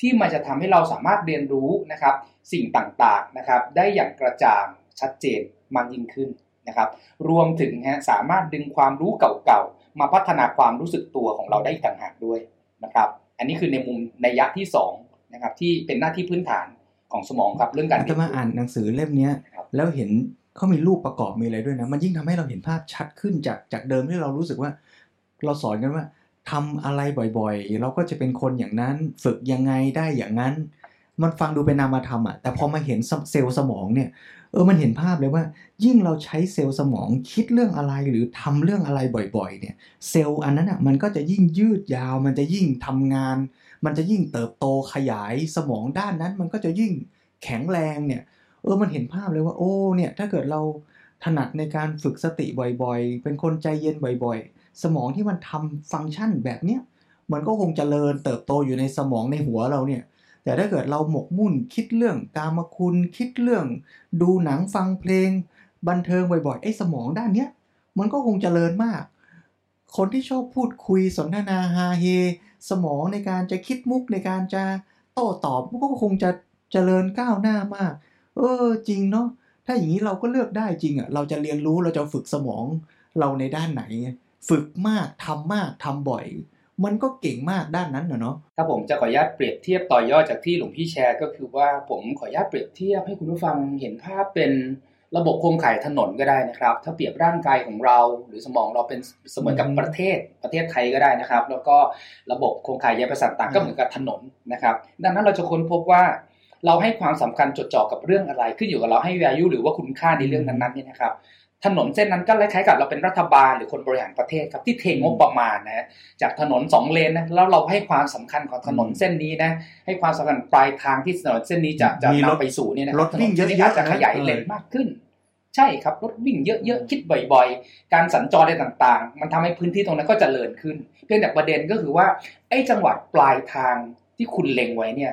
ที่มันจะทำให้เราสามารถเรียนรู้นะครับสิ่งต่างๆนะครับได้อย่างกระจ่างชัดเจนมากยิ่งขึ้นนะครับรวมถึงสามารถดึงความรู้เก่าๆมาพัฒนาความรู้สึกตัวของเราได้ต่างหากด้วยนะครับอันนี้คือในมุมนัยยะที่2นะครับที่เป็นหน้าที่พื้นฐานของสมองครับเรื่องการจะมาอ่านหนังสือเล่มนี้แล้วเห็นเขามีรูปประกอบมีอะไรด้วยนะมันยิ่งทำให้เราเห็นภาพชัดขึ้นจากเดิมที่เรารู้สึกว่าเราสอนกันว่าทำอะไรบ่อยๆเราก็จะเป็นคนอย่างนั้นฝึกยังไงได้อย่างนั้นมันฟังดูเป็นนามธรรมอ่ะแต่พอมาเห็นเซลล์สมองเนี่ยมันเห็นภาพเลยว่ายิ่งเราใช้เซลล์สมองคิดเรื่องอะไรหรือทำเรื่องอะไรบ่อยๆเนี่ยเซลล์อันนั้นอ่ะมันก็จะยิ่งยืดยาวมันจะยิ่งทำงานมันจะยิ่งเติบโตขยายสมองด้านนั้นมันก็จะยิ่งแข็งแรงเนี่ยมันเห็นภาพเลยว่าโอ้เนี่ยถ้าเกิดเราถนัดในการฝึกสติบ่อยๆเป็นคนใจเย็นบ่อยๆสมองที่มันทำฟังก์ชันแบบเนี้ยมันก็คงเจริญเติบโตอยู่ในสมองในหัวเราเนี่ยแต่ถ้าเกิดเราหมกมุ่นคิดเรื่องกามคุณคิดเรื่องดูหนังฟังเพลงบันเทิงบ่อยๆไอ้สมองด้านเนี้ยมันก็คงเจริญมากคนที่ชอบพูดคุยสนทนาฮาเฮสมองในการจะคิดมุกในการจะโต้ตอบมันก็คงจะเจริญก้าวหน้ามากจริงเนาะถ้าอย่างนี้เราก็เลือกได้จริงอ่ะเราจะเรียนรู้เราจะฝึกสมองเราในด้านไหนฝึกมากทำบ่อยมันก็เก่งมากด้านนั้นเนาะถ้าผมจะขออนุญาตเปรียบเทียบต่อยอดจากที่หลวงพี่แชร์ก็คือว่าผมขออนุญาตเปรียบเทียบให้คุณผู้ฟังเห็นภาพเป็นระบบโครงข่ายถนนก็ได้นะครับถ้าเปรียบร่างกายของเราหรือสมองเราเป็นเสมือนกับประเทศไทยก็ได้นะครับแล้วก็ระบบโครงข่ายใยประสาทต่างก็เหมือนกับถนนนะครับดังนั้นเราจะค้นพบว่าเราให้ความสำคัญจดจ่อกับเรื่องอะไรขึ้นอยู่กับเราให้ value หรือว่าคุณค่าในเรื่องนั้นๆเนี่ยนะครับถนนเส้นนั้นก็คล้ายๆกับเราเป็นรัฐบาลหรือคนบริหารประเทศครับที่เทงบประมาณนะจากถนน2เลนนะแล้วเราให้ความสำคัญของถนนเส้นนี้นะให้ความสำคัญปลายทางที่ถนนเส้นนี้จะนำไปสู่เนี่ยนะครับถนนเส้นนี้อาจจะขยายเลนมากขึ้นใช่ครับรถวิ่งเยอะๆคิดบ่อยๆการสัญจรอะไรต่างๆมันทำให้พื้นที่ตรงนั้นก็เจริญขึ้นเพียงแต่ประเด็นก็คือว่าไอ้จังหวัดปลายทางที่คุณเล็งไว้เนี่ย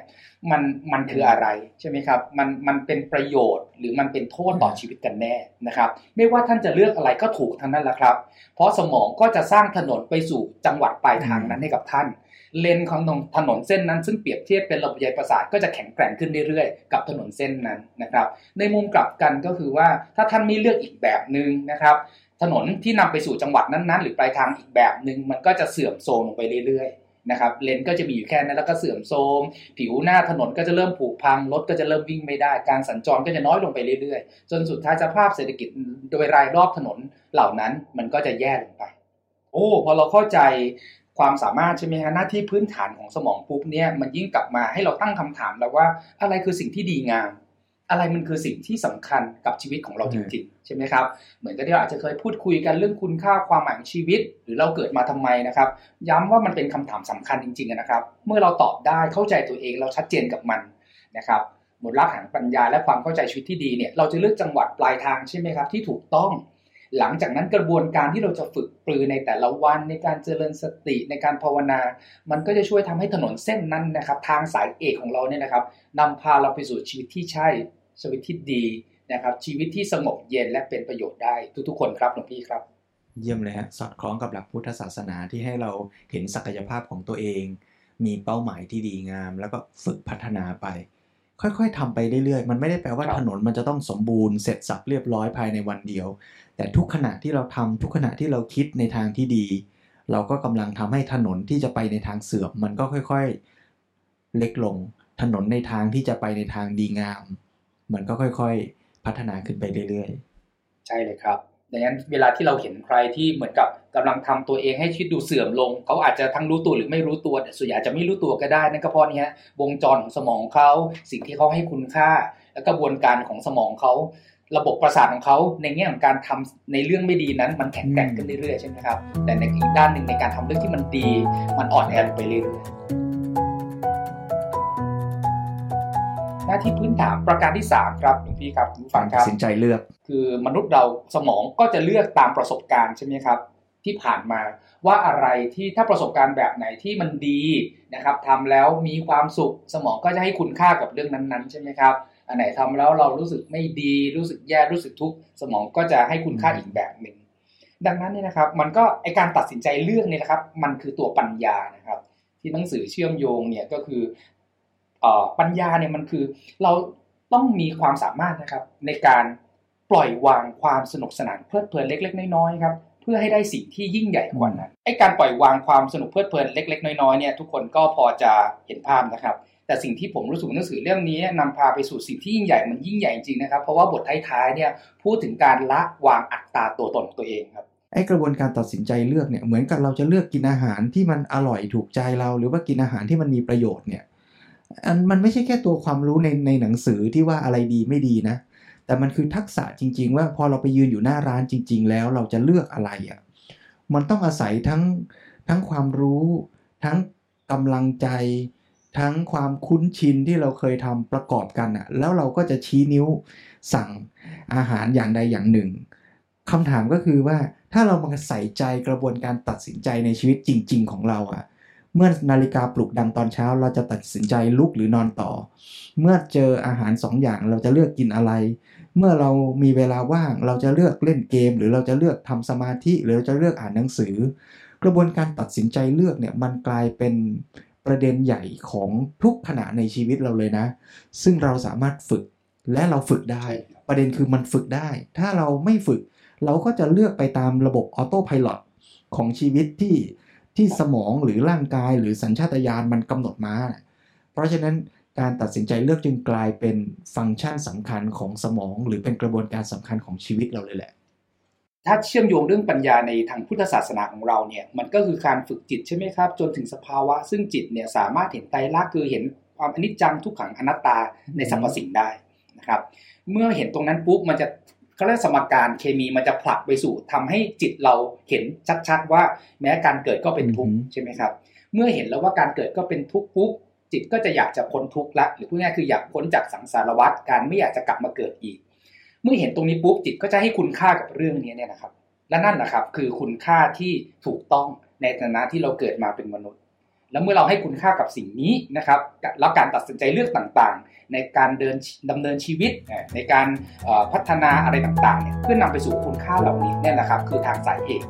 มันคืออะไรใช่ไหมครับมันเป็นประโยชน์หรือมันเป็นโทษต่อชีวิตกันแน่นะครับไม่ว่าท่านจะเลือกอะไรก็ถูกทั้งนั้นแหละครับเพราะสมองก็จะสร้างถนนไปสู่จังหวัดปลายทางนั้นให้กับท่านเลนของถนนเส้นนั้นซึ่งเปรียบเทียบเป็นระบบใยประสาทก็จะแข็งแกร่งขึ้นเรื่อยๆกับถนนเส้นนั้นนะครับในมุมกลับกันก็คือว่าถ้าท่านไม่เลือกอีกแบบนึงนะครับถนนที่นำไปสู่จังหวัดนั้นๆหรือปลายทางอีกแบบนึงมันก็จะเสื่อมโทรมลงไปเรื่อยๆนะครับเลนก็จะมีอยู่แค่นั้นแล้วก็เสื่อมโทรมผิวหน้าถนนก็จะเริ่มผุพังรถก็จะเริ่มวิ่งไม่ได้การสัญจรก็จะน้อยลงไปเรื่อยๆจนสุดท้ายสภาพเศรษฐกิจโดยรายรอบถนนเหล่านั้นมันก็จะแย่ลงไปพอเราเข้าใจความสามารถใช่ไหมฮะหน้าที่พื้นฐานของสมองปุ๊บเนี่ยมันยิ่งกลับมาให้เราตั้งคำถามแล้วว่าอะไรคือสิ่งที่ดีงามอะไรมันคือสิ่งที่สำคัญกับชีวิตของเราจริงๆใช่ไหมครับเหมือนกับที่เราอาจจะเคยพูดคุยกันเรื่องคุณค่าความหมายของชีวิตหรือเราเกิดมาทำไมนะครับย้ำว่ามันเป็นคำถามสำคัญจริงๆนะครับเมื่อเราตอบได้เข้าใจตัวเองเราชัดเจนกับมันนะครับหมดรากฐานปัญญาและความเข้าใจชีวิตที่ดีเนี่ยเราจะเลือกจังหวัดปลายทางใช่ไหมครับที่ถูกต้องหลังจากนั้นกระบวนการที่เราจะฝึกปรือในแต่ละวันในการเจริญสติในการภาวนามันก็จะช่วยทำให้ถนนเส้นนั้นนะครับทางสายเอกของเราเนี่ยนะครับนำพาเราไปสู่ชีวิตที่ใช่ชีวิตที่ดีนะครับชีวิตที่สงบเย็นและเป็นประโยชน์ได้ทุกๆคนครับหลวงพี่ครับเยี่ยมเลยฮะสอดคล้องกับหลักพุทธศาสนาที่ให้เราเห็นศักยภาพของตัวเองมีเป้าหมายที่ดีงามแล้วก็ฝึกพัฒนาไปค่อยๆทำไปเรื่อยๆมันไม่ได้แปลว่าถนนมันจะต้องสมบูรณ์เสร็จสับเรียบร้อยภายในวันเดียวแต่ทุกขณะที่เราทำทุกขณะที่เราคิดในทางที่ดีเราก็กำลังทำให้ถนนที่จะไปในทางเสื่อมมันก็ค่อยๆเล็กลงถนนในทางที่จะไปในทางดีงามมันก็ค่อยๆพัฒนาขึ้นไปเรื่อยๆใช่เลยครับ ดังนั้นเวลาที่เราเห็นใครที่เหมือนกับกำลังทำตัวเองให้ชีวิตดูเสื่อมลงเขาอาจจะทั้งรู้ตัวหรือไม่รู้ตัวส่วนใหญ่จะไม่รู้ตัวก็ได้นั่นก็เพราะนี่ฮะวงจรของสมองเขาสิ่งที่เขาให้คุณค่าและกระบวนการของสมองเขาระบบประสาทของเขาในแง่ของการทำในเรื่องไม่ดีนั้นมันแข็งแกร่งขึ้นเรื่อยๆใช่ไหมครับแต่ในอีกด้านหนึ่งในการทำเรื่องที่มันดีมันอ่อนแอลงไปเรื่อยหน้าที่พื้นฐานประการที่3ครับหลวงพี่ครับผู้ฟังครับตัดสินใจเลือกคือมนุษย์เราสมองก็จะเลือกตามประสบการณ์ใช่ไหมครับที่ผ่านมาว่าอะไรที่ถ้าประสบการณ์แบบไหนที่มันดีนะครับทำแล้วมีความสุขสมองก็จะให้คุณค่ากับเรื่องนั้นๆใช่ไหมครับอันไหนทำแล้วเรารู้สึกไม่ดีรู้สึกแย่รู้สึกทุกข์สมองก็จะให้คุณค่าอีกแบบนึงดังนั้นเนี่ยนะครับมันก็ไอการตัดสินใจเลือกเนี่ยนะครับมันคือตัวปัญญานะครับที่หนังสือเชื่อมโยงเนี่ยก็คือปัญญาเนี่ยมันคือเราต้องมีความสามารถนะครับในการปล่อยวางความสนุกสนานเพลิดเพลินเล็กๆน้อยๆครับเพื่อให้ได้สิ่งที่ยิ่งใหญ่กว่านั้นไอ้การปล่อยวางความสนุกเพลิดเพลินเล็กๆน้อยๆเนี่ยทุกคนก็พอจะเห็นภาพนะครับแต่สิ่งที่ผมรู้สึกหนังสือเรื่องนี้นำพาไปสู่สิ่งที่ยิ่งใหญ่มันยิ่งใหญ่จริงๆนะครับเพราะว่าบทท้ายๆเนี่ยพูดถึงการละวางอัตตาตัวตนของตัวเองครับไอ้กระบวนการตัดสินใจเลือกเนี่ยเหมือนกับเราจะเลือกกินอาหารที่มันอร่อยถูกใจเราหรือว่ากินอาหารที่มันมีประโยชน์เนี่ยมันไม่ใช่แค่ตัวความรู้ในหนังสือที่ว่าอะไรดีไม่ดีนะแต่มันคือทักษะจริงๆว่าพอเราไปยืนอยู่หน้าร้านจริงๆแล้วเราจะเลือกอะไรอ่ะมันต้องอาศัยทั้งความรู้ทั้งกำลังใจทั้งความคุ้นชินที่เราเคยทำประกอบกันอ่ะแล้วเราก็จะชี้นิ้วสั่งอาหารอย่างใดอย่างหนึ่งคำถามก็คือว่าถ้าเรามาใส่ใจกระบวนการตัดสินใจในชีวิตจริงๆของเราอ่ะเมื่อนาฬิกาปลุกดังตอนเช้าเราจะตัดสินใจลุกหรือนอนต่อเมื่อเจออาหาร2 อย่างเราจะเลือกกินอะไรเมื่อเรามีเวลาว่างเราจะเลือกเล่นเกมหรือเราจะเลือกทำสมาธิหรือเราจะเลือกอ่านหนังสือกระบวนการตัดสินใจเลือกเนี่ยมันกลายเป็นประเด็นใหญ่ของทุกขณะในชีวิตเราเลยนะซึ่งเราสามารถฝึกและเราฝึกได้ประเด็นคือมันฝึกได้ถ้าเราไม่ฝึกเราก็จะเลือกไปตามระบบออโต้ไพลอตของชีวิตที่สมองหรือร่างกายหรือสัญชาตญาณมันกำหนดมาเพราะฉะนั้นการตัดสินใจเลือกจึงกลายเป็นฟังก์ชันสำคัญของสมองหรือเป็นกระบวนการสำคัญของชีวิตเราเลยแหละถ้าเชื่อมโยงเรื่องปัญญาในทางพุทธศาสนาของเราเนี่ยมันก็คือการฝึกจิตใช่ไหมครับจนถึงสภาวะซึ่งจิตเนี่ยสามารถเห็นไตรลักษณ์คือเห็นความอนิจจังทุกขังอนัตตาในสรรพสิ่งได้นะครับเมื่อเห็นตรงนั้นปุ๊บมันจะเขาเรียกสมการเคมีมันจะผลักไปสู่ทำให้จิตเราเห็นชัดๆว่าแม้การเกิดก็เป็นทุกข์ใช่ไหมครับเมื่อเห็นแล้วว่าการเกิดก็เป็นทุกข์ปุ๊บจิตก็จะอยากจะพ้นทุกข์ละหรือพูดง่ายคืออยากพ้นจากสังสารวัฏการไม่อยากจะกลับมาเกิดอีกเมื่อเห็นตรงนี้ปุ๊บจิตก็จะให้คุณค่ากับเรื่องนี้เนี่ยนะครับและนั่นแหละครับคือคุณค่าที่ถูกต้องในฐานะที่เราเกิดมาเป็นมนุษย์แล้วเมื่อเราให้คุณค่ากับสิ่งนี้นะครับแล้วการตัดสินใจเลือกต่างๆในการดำเนินชีวิตในการพัฒนาอะไรต่างๆเนี่ยเพื่อนำไปสู่คุณค่าเหล่านี้เนี่ยแหละครับคือทางสายเหตุ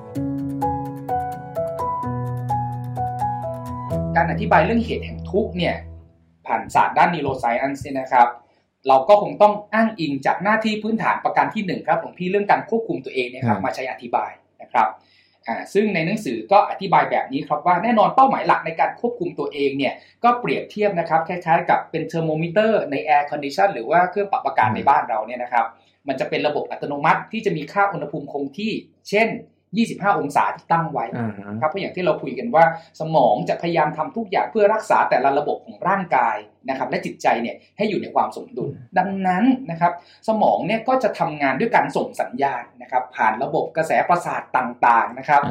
การอธิบายเรื่องเหตุแห่งทุกข์เนี่ยผ่านศาสตร์ด้านนิโรไซแอนซ์นะครับเราก็คงต้องอ้างอิงจากหน้าที่พื้นฐานประการที่1ครับของพี่เรื่องการควบคุมตัวเองนะครับมาใช้อธิบายนะครับซึ่งในหนังสือก็อธิบายแบบนี้ครับว่าแน่นอนเป้าหมายหลักในการควบคุมตัวเองเนี่ยก็เปรียบเทียบนะครับคล้ายๆกับเป็นเทอร์โมมิเตอร์ในแอร์คอนดิชันหรือว่าเครื่องปรับอากาศในบ้านเราเนี่ยนะครับมันจะเป็นระบบอัตโนมัติที่จะมีค่าอุณหภูมิคงที่เช่น25องศาที่ตั้งไว้ครับเพราะอย่างที่เราคุยกันว่าสมองจะพยายามทำทุกอย่างเพื่อรักษาแต่ละระบบของร่างกายนะครับและจิตใจเนี่ยให้อยู่ในความสมดุลดังนั้นนะครับสมองเนี่ยก็จะทำงานด้วยการส่งสัญญาณนะครับผ่านระบบกระแสประสาทต่างๆนะครับ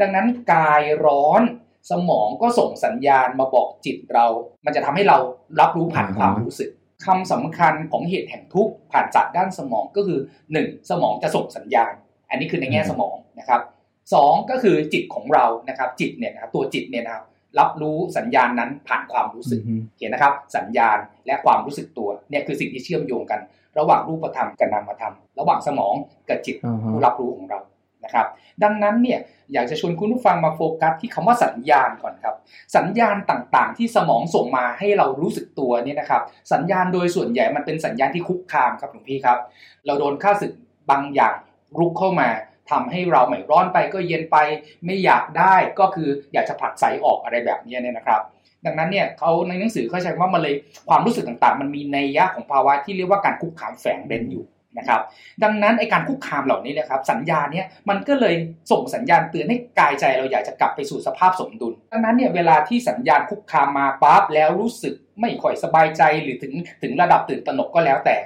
ดังนั้นกายร้อนสมองก็ส่งสัญญาณมาบอกจิตเรามันจะทำให้เรารับรู้ผ่านความรู้สึกคำสำคัญของเหตุแห่งทุกข์ผ่านจัดด้านสมองก็คือ1สมองจะส่งสัญญาณอันนี้คือในแง่สมองนะครับ2ก็คือจิตของเรานะครับจิตเนี่ยนะครับตัวจิตเนี่ยนะครับรับรู้สัญญาณนั้นผ่านความรู้สึกเห็นนะครับสัญญาณและความรู้สึกตัวเนี่ยคือสิ่งที่เชื่อมโยงกันระหว่างรูปธรรมกับนามธรรมระหว่างสมองกับจิตผู้รับรู้ของเรานะครับดังนั้นเนี่ยอยากจะชวนคุณผู้ฟังมาโฟกัสที่คำว่าสัญญาณก่อนครับสัญญาณต่างๆที่สมองส่งมาให้เรารู้สึกตัวเนี่ยนะครับสัญญาณโดยส่วนใหญ่มันเป็นสัญญาณที่คุกคามครับหลวงพี่ครับเราโดนข้าศึกบางอย่างรุกเข้ามาทำให้เราไม่ร้อนไปก็เย็นไปไม่อยากได้ก็คืออยากจะผลักไสออกอะไรแบบนี้เนี่ยนะครับดังนั้นเนี่ยเขาในหนังสือเขาใช้ว่ามันเลยความรู้สึกต่างๆมันมีนัยยะของภาวะที่เรียกว่าการคุกคามแฝงเด่นอยู่ นะครับดังนั้นไอ้การคุกคามเหล่านี้นะครับสัญญาเนี่ยมันก็เลยส่งสัญญาณเตือนให้กายใจเราอยากจะกลับไปสู่สภาพสมดุลดังนั้นเนี่ยเวลาที่สัญญาณคุกคามมาปั๊บแล้วรู้สึกไม่ค่อยสบายใจหรือถึงระดับตื่นตระหนกก็แล้วแต่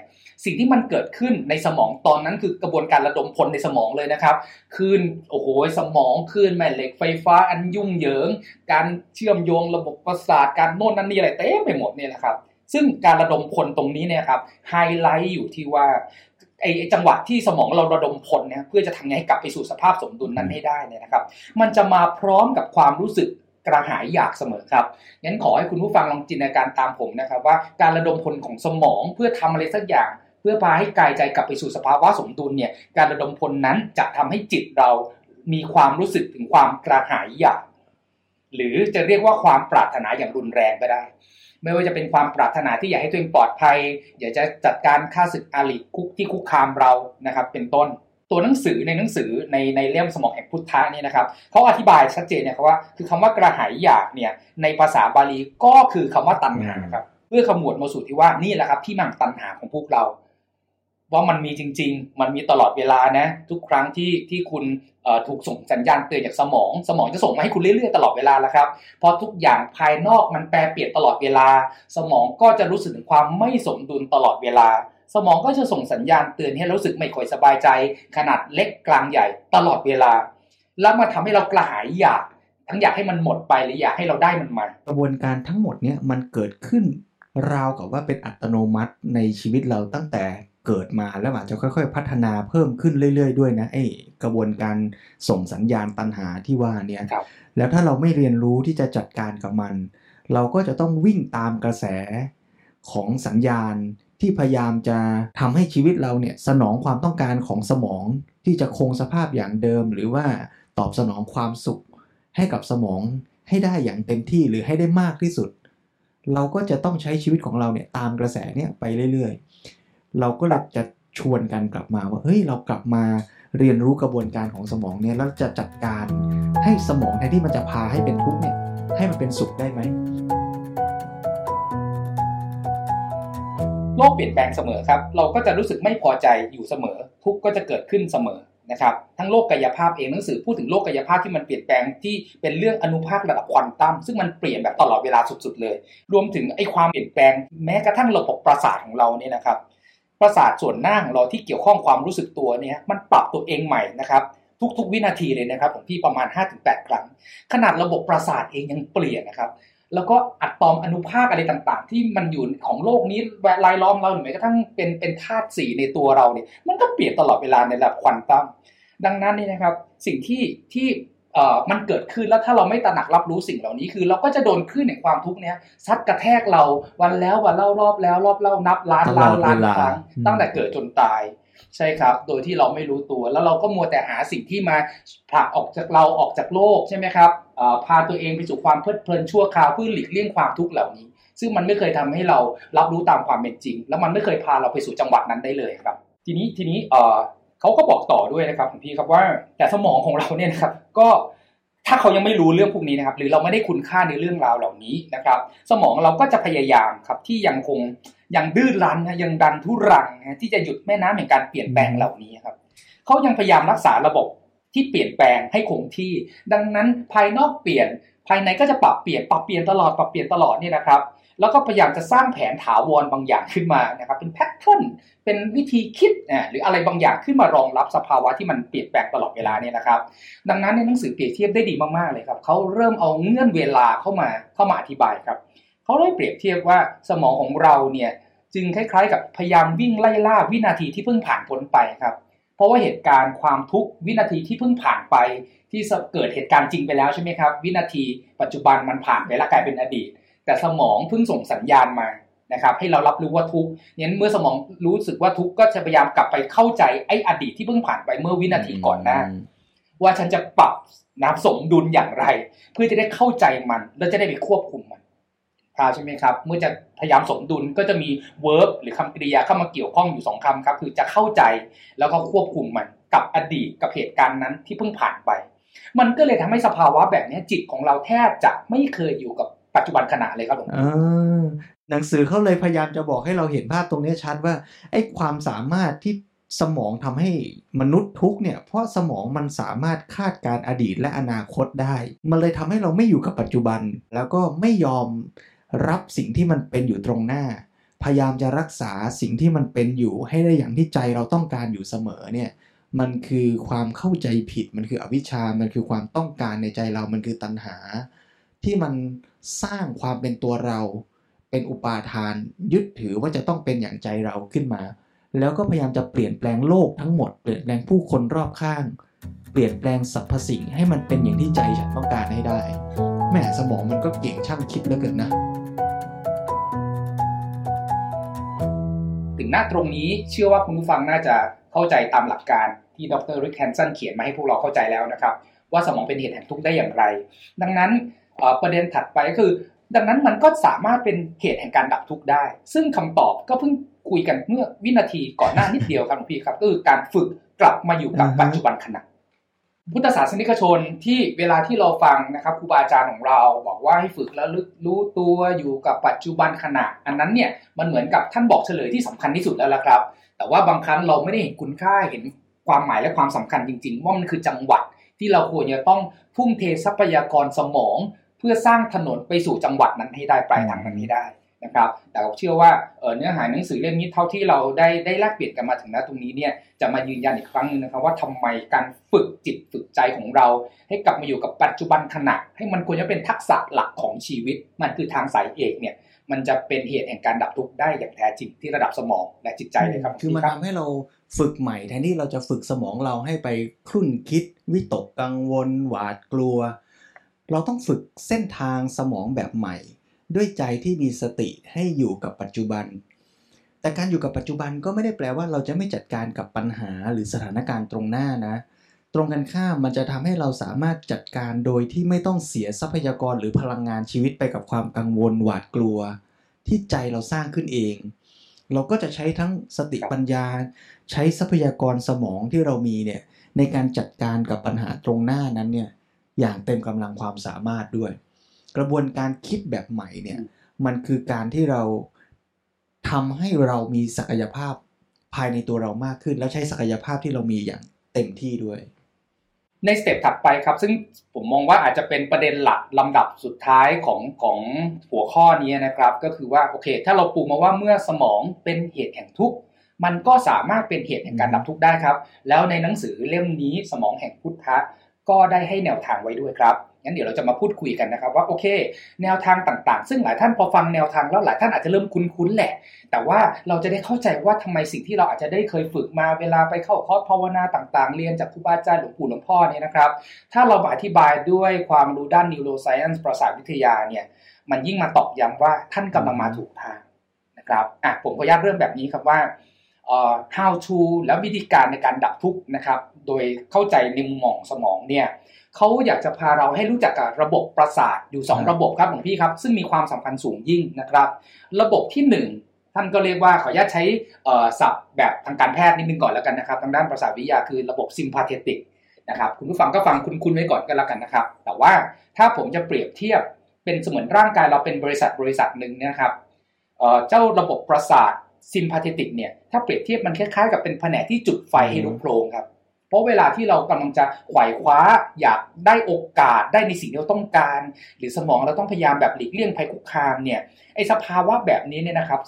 สิ่งที่มันเกิดขึ้นในสมองตอนนั้นคือกระบวนการระดมพลในสมองเลยนะครับคลื่นโอ้โหสมองคลื่นแม่เหล็กไฟฟ้าอันยุ่งเหยิงการเชื่อมโยงระบบประสาทการโน่นนั่นนี่อะไรเต็มไปหมดเนี่ยนะครับซึ่งการระดมพลตรงนี้เนี่ยครับไฮไลท์อยู่ที่ว่าไอ้จังหวะที่สมองเราระดมพลเนี่ยเพื่อจะทำไงให้กลับไปสู่สภาพสมดุลนั้นให้ได้เนี่ยนะครับมันจะมาพร้อมกับความรู้สึกกระหายอยากเสมอครับงั้นขอให้คุณผู้ฟังลองจินตนาการตามผมนะครับว่าการระดมพลของสมองเพื่อทำอะไรสักอย่างเพื่อพาให้กายใจกลับไปสู่สภาวะสมดุลเนี่ยการระดมพลนั้นจะทำให้จิตเรามีความรู้สึกถึงความกระหายอยากหรือจะเรียกว่าความปรารถนาอย่างรุนแรงก็ได้ไม่ว่าจะเป็นความปรารถนาที่อยากให้ตัวเองปลอดภัยอยากจะจัดการฆ่าศึกอาลีคุกที่คุกคามเรานะครับเป็นต้นตัวหนังสือในเล่มสมองแห่งพุทธะเนี่ยนะครับเขาอธิบายชัดเจนนะครับว่าคือคำว่ากระหายอยากเนี่ยในภาษาบาลีก็คือคำว่าตัณหาครับเพื่อขมวดมาสู่ที่ว่านี่แหละครับที่มาของตัณหาของพวกเราว่ามันมีจริงๆมันมีตลอดเวลานะทุกครั้งที่คุณถูกส่งสัญญาณเตือนจากสมองจะส่งมาให้คุณเรื่อยๆตลอดเวลาแล้วครับเพราะทุกอย่างภายนอกมันแปรเปลี่ยนตลอดเวลาสมองก็จะรู้สึกถึงความไม่สมดุลตลอดเวลาสมองก็จะส่งสัญญาณเตือนให้รู้สึกไม่ค่อยสบายใจขนาดเล็กกลางใหญ่ตลอดเวลาแล้วมาทำให้เรากระหายอยากทั้งอยากให้มันหมดไปหรืออยากให้เราได้มันมากระบวนการทั้งหมดเนี่ยมันเกิดขึ้นราวกับว่าเป็นอัตโนมัติในชีวิตเราตั้งแต่เกิดมาแล้วอาจจะค่อยๆพัฒนาเพิ่มขึ้นเรื่อยๆด้วยนะไอ้กระบวนการส่งสัญญาณตัณหาที่ว่าเนี่ยแล้วถ้าเราไม่เรียนรู้ที่จะจัดการกับมันเราก็จะต้องวิ่งตามกระแสของสัญญาณที่พยายามจะทำให้ชีวิตเราเนี่ยสนองความต้องการของสมองที่จะคงสภาพอย่างเดิมหรือว่าตอบสนองความสุขให้กับสมองให้ได้อย่างเต็มที่หรือให้ได้มากที่สุดเราก็จะต้องใช้ชีวิตของเราเนี่ยตามกระแสเนี่ยไปเรื่อยๆเราก็เลยจะชวนกันกลับมาว่าเฮ้ยเรากลับมาเรียนรู้กระบวนการของสมองเนี่ยแล้วจะจัดการให้สมองแทนที่มันจะพาให้เป็นทุกข์เนี่ยให้มันเป็นสุขได้ไหมโลกเปลี่ยนแปลงเสมอครับเราก็จะรู้สึกไม่พอใจอยู่เสมอทุกข์ก็จะเกิดขึ้นเสมอนะครับทั้งโลกกายภาพเองหนังสือพูดถึงโลกกายภาพที่มันเปลี่ยนแปลงที่เป็นเรื่องอนุภาคระดับควอนตัมซึ่งมันเปลี่ยนแบบตลอดเวลาสุดๆเลยรวมถึงไอ้ความเปลี่ยนแปลงแม้กระทั่งระบบประสาทของเราเนี่ยนะครับประสาทส่วนหน้าของเราที่เกี่ยวข้องความรู้สึกตัวเนี่ยมันปรับตัวเองใหม่นะครับทุกวินาทีเลยนะครับของพี่ประมาณ 5-8 ครั้งขนาดระบบประสาทเองยังเปลี่ยนนะครับแล้วก็อะตอมอนุภาคอะไรต่างๆที่มันอยู่ของโลกนี้รายล้อมเราหรือแม้กระทั่งเป็นธาตุสีในตัวเราเนี่ยมันก็เปลี่ยนตลอดเวลาในระดับควอนตัมดังนั้นนี่นะครับสิ่งที่มันเกิดขึ้นแล้วถ้าเราไม่ตระหนักรับรู้สิ่งเหล่านี้คือเราก็จะโดนคลื่นแห่งความทุกข์เนี้ยซัดกระแทกเราวันแล้ววันเล่ารอบแล้วรอบเล่านับล้านครั้งตั้งแต่เกิดจนตายใช่ครับโดยที่เราไม่รู้ตัวแล้วเราก็มัวแต่หาสิ่งที่มาผลักออกจากเราออกจากโลกใช่ไหมครับพาตัวเองไปสู่ความเพลิดเพลินชั่วคราวเพื่อหลีกเลี่ยงความทุกข์เหล่านี้ซึ่งมันไม่เคยทำให้เรารับรู้ตามความเป็นจริงแล้วมันไม่เคยพาเราไปสู่จังหวะนั้นได้เลยครับทีนี้เขาก็บอกต่อด้วยนะครับของพี่ครับว่าแต่สมองของเราเนี่ยนะครับก็ถ้าเขายังไม่รู้เรื่องพวกนี้นะครับหรือเราไม่ได้คุณค่าในเรื่องราวเหล่านี้นะครับสมองเราก็จะพยายามครับที่ยังคงยังดื้อรั้นนะยังดันทุรังนะที่จะหยุดแม่น้ำแห่งการเปลี่ยนแปลงเหล่านี้ครับเขายังพยายามรักษาระบบที่เปลี่ยนแปลงให้คงที่ดังนั้นภายนอกเปลี่ยนภายในก็จะปรับเปลี่ยนตลอดนี่นะครับแล้วก็พยายามจะสร้างแผนถาวรบางอย่างขึ้นมานะครับเป็นแพทเทิร์นเป็นวิธีคิดหรืออะไรบางอย่างขึ้นมารองรับสภาวะที่มันเปลี่ยนแปลงตลอดเวลาเนี่ยนะครับดังนั้นในหนังสือเปรียบเทียบได้ดีมากๆเลยครับเขาเริ่มเอาเงื่อนเวลาเข้ามาอธิบายครับเขาเลยเปรียบเทียบว่าสมองของเราเนี่ยจึงคล้ายๆกับพยายามวิ่งไล่ล่าวินาทีที่เพิ่งผ่านพ้นไปครับเพราะว่าเหตุการณ์ความทุกข์วินาทีที่เพิ่งผ่านไปที่เกิดเหตุการณ์จริงไปแล้วใช่ไหมครับวินาทีปัจจุบันมันผ่านไปแล้วกลายเป็นอดีตแต่สมองเพิ่งส่งสัญญาณมานะครับให้เรารับรู้ว่าทุกข์นั้นเมื่อสมองรู้สึกว่าทุกข์ก็จะพยายามกลับไปเข้าใจไอ้อดีตที่เพิ่งผ่านไปเมื่อวินาทีก่อนหน้าว่าฉันจะปรับสมดุลอย่างไรเพื่อจะได้เข้าใจมันและจะได้ไปควบคุมมันใช่ไหมครับเมื่อจะพยายามสมดุลก็จะมี verb หรือคำกริยาเข้ามาเกี่ยวข้องอยู่2คำครับคือจะเข้าใจแล้วก็ควบคุมมันกับอดีตกับเหตุการณ์นั้นที่เพิ่งผ่านไปมันก็เลยทำให้สภาวะแบบนี้จิตของเราแทบจะไม่เคยอยู่กับปัจจุบันขณะเลยครับผมหนังสือเขาเลยพยายามจะบอกให้เราเห็นภาพตรงนี้ชัดว่าไอ้ความสามารถที่ สมองทำให้มนุษย์ทุกเนี่ยเพราะสมองมันสามารถคาดการณ์อดีตและอนาคตได้มันเลยทำให้เราไม่อยู่กับปัจจุบันแล้วก็ไม่ยอมรับสิ่งที่มันเป็นอยู่ตรงหน้าพยายามจะรักษาสิ่งที่มันเป็นอยู่ให้ได้อย่างที่ใจเราต้องการอยู่เสมอเนี่ยมันคือความเข้าใจผิดมันคืออวิชชามันคือความต้องการในใจเรามันคือตัณหาที่มันสร้างความเป็นตัวเราเป็นอุปาทานยึดถือว่าจะต้องเป็นอย่างใจเราขึ้นมาแล้วก็พยายามจะเปลี่ยนแปลงโลกทั้งหมดเปลี่ยนแปลงผู้คนรอบข้างเปลี่ยนแปลงสรรพสิ่งให้มันเป็นอย่างที่ใจฉันต้องการให้ได้แม่สมองมันก็เก่งช่างคิดเหลือเกินนะถึงหน้าตรงนี้เชื่อว่าคุณผู้ฟังน่าจะเข้าใจตามหลักการที่ดร.ริค แฮนสันเขียนมาให้พวกเราเข้าใจแล้วนะครับว่าสมองเป็นเหตุแห่งทุกข์ได้อย่างไรดังนั้นประเด็นถัดไปก็คือดังนั้นมันก็สามารถเป็นเหตุแห่งการดับทุกข์ได้ซึ่งคำตอบก็เพิ่งคุยกันเมื่อวินาทีก่อนหน้านิดเดียวครับพี่ครับก็คือการฝึกกลับมาอยู่กับปัจจุบันขณะพุทธศาสนิกชนที่เวลาที่เราฟังนะครับครูบาอาจารย์ของเราบอกว่าให้ฝึกแล้วรู้ตัวอยู่กับปัจจุบันขณะอันนั้นเนี่ยมันเหมือนกับท่านบอกเฉลยที่สำคัญที่สุดแล้วล่ะครับแต่ว่าบางครั้งเราไม่ได้เห็นคุณค่าเห็นความหมายและความสำคัญจริงๆว่ามันคือจังหวะที่เราควรจะต้องทุ่มเททรัพยากรสมองเพื่อสร้างถนนไปสู่จังหวัดนั้นให้ได้ปลายทางนั้นให้ได้นะครับแต่เชื่อว่าเนื้อหาหนังสือเล่มนี้เท่าที่เราได้แลกเปลี่ยนกันมาถึงณตรงนี้เนี่ยจะมายืนยันอีกครั้งนึงนะครับว่าทำไมการฝึกจิตฝึกใจของเราให้กลับมาอยู่กับปัจจุบันขณะให้มันควรจะเป็นทักษะหลักของชีวิตมันคือทางสายเอกเนี่ยมันจะเป็นเหตุแห่งการดับทุกข์ได้อย่างแท้จริงที่ระดับสมองและจิตใจเลยครับคือมันทำให้เราฝึกใหม่แทนที่เราจะฝึกสมองเราให้ไปคลุ่นคิดวิตกกังวลหวาดกลัวเราต้องฝึกเส้นทางสมองแบบใหม่ด้วยใจที่มีสติให้อยู่กับปัจจุบันแต่การอยู่กับปัจจุบันก็ไม่ได้แปลว่าเราจะไม่จัดการกับปัญหาหรือสถานการณ์ตรงหน้านะตรงกันข้ามมันจะทำให้เราสามารถจัดการโดยที่ไม่ต้องเสียทรัพยากรหรือพลังงานชีวิตไปกับความกังวลหวาดกลัวที่ใจเราสร้างขึ้นเองเราก็จะใช้ทั้งสติปัญญาใช้ทรัพยากรสมองที่เรามีเนี่ยในการจัดการกับปัญหาตรงหน้านั้นเนี่ยอย่างเต็มกำลังความสามารถด้วยกระบวนการคิดแบบใหม่เนี่ยมันคือการที่เราทำให้เรามีศักยภาพภายในตัวเรามากขึ้นแล้วใช้ศักยภาพที่เรามีอย่างเต็มที่ด้วยในสเต็ปถัดไปครับซึ่งผมมองว่าอาจจะเป็นประเด็นหลักลำดับสุดท้ายของหัวข้อนี้นะครับก็คือว่าโอเคถ้าเราปูมาว่าเมื่อสมองเป็นเหตุแห่งทุกข์มันก็สามารถเป็นเหตุแห่งการดับทุกข์ได้ครับแล้วในหนังสือเล่มนี้สมองแห่งพุทธะก็ได้ให้แนวทางไว้ด้วยครับงั้นเดี๋ยวเราจะมาพูดคุยกันนะครับว่าโอเคแนวทางต่างๆซึ่งหลายท่านพอฟังแนวทางแล้วหลายท่านอาจจะเริ่มคุ้นๆแหละแต่ว่าเราจะได้เข้าใจว่าทำไมสิ่งที่เราอาจจะได้เคยฝึกมาเวลาไปเข้าคอร์สภาวนาต่างๆเรียนจากครูบาอาจารย์หลวงปู่หลวงพ่อเนี่ยนะครับถ้าเรามาอธิบายด้วยความรู้ด้าน neuroscience ประสาทวิทยาเนี่ยมันยิ่งมาตอกย้ำว่าท่านกำลังมาถูกทางนะครับผมขออนุญาตเริ่มแบบนี้ครับว่าhow to และวิธีการในการดับทุกข์นะครับโดยเข้าใจในมุมมองสมองเนี่ยเขาอยากจะพาเราให้รู้จักกับระบบประสาทอยู่2ระบบครับของพี่ครับซึ่งมีความสำคัญสูงยิ่งนะครับระบบที่1ท่านก็เรียกว่าขออนุญาตใช้ศัพท์แบบทางการแพทย์นิดนึงก่อนแล้วกันนะครับทางด้านประสาทวิทยาคือระบบ sympathetic นะครับคุณผู้ฟังก็ฟังคุ้นๆไว้ก่อนก็แล้วกันนะครับแต่ว่าถ้าผมจะเปรียบเทียบเป็นเสมือนร่างกายเราเป็นบริษัทนึงนะครับเจ้าระบบประสาทsympathetic เนี่ยถ้าเปรียบเทียบมันคล้ายๆกับเป็นแผนกที่จุดไฟให้ลุกโพลงครับเพราะเวลาที่เรากำลังจะไขว่คว้าอยากได้โอกาสได้ในสิ่งที่เราต้องการหรือสมองเราต้องพยายามแบบหลีกเลี่ยงภัยคุกคามเนี่ยไอ้สภาวะแบบนี้เนี่ยนะครับ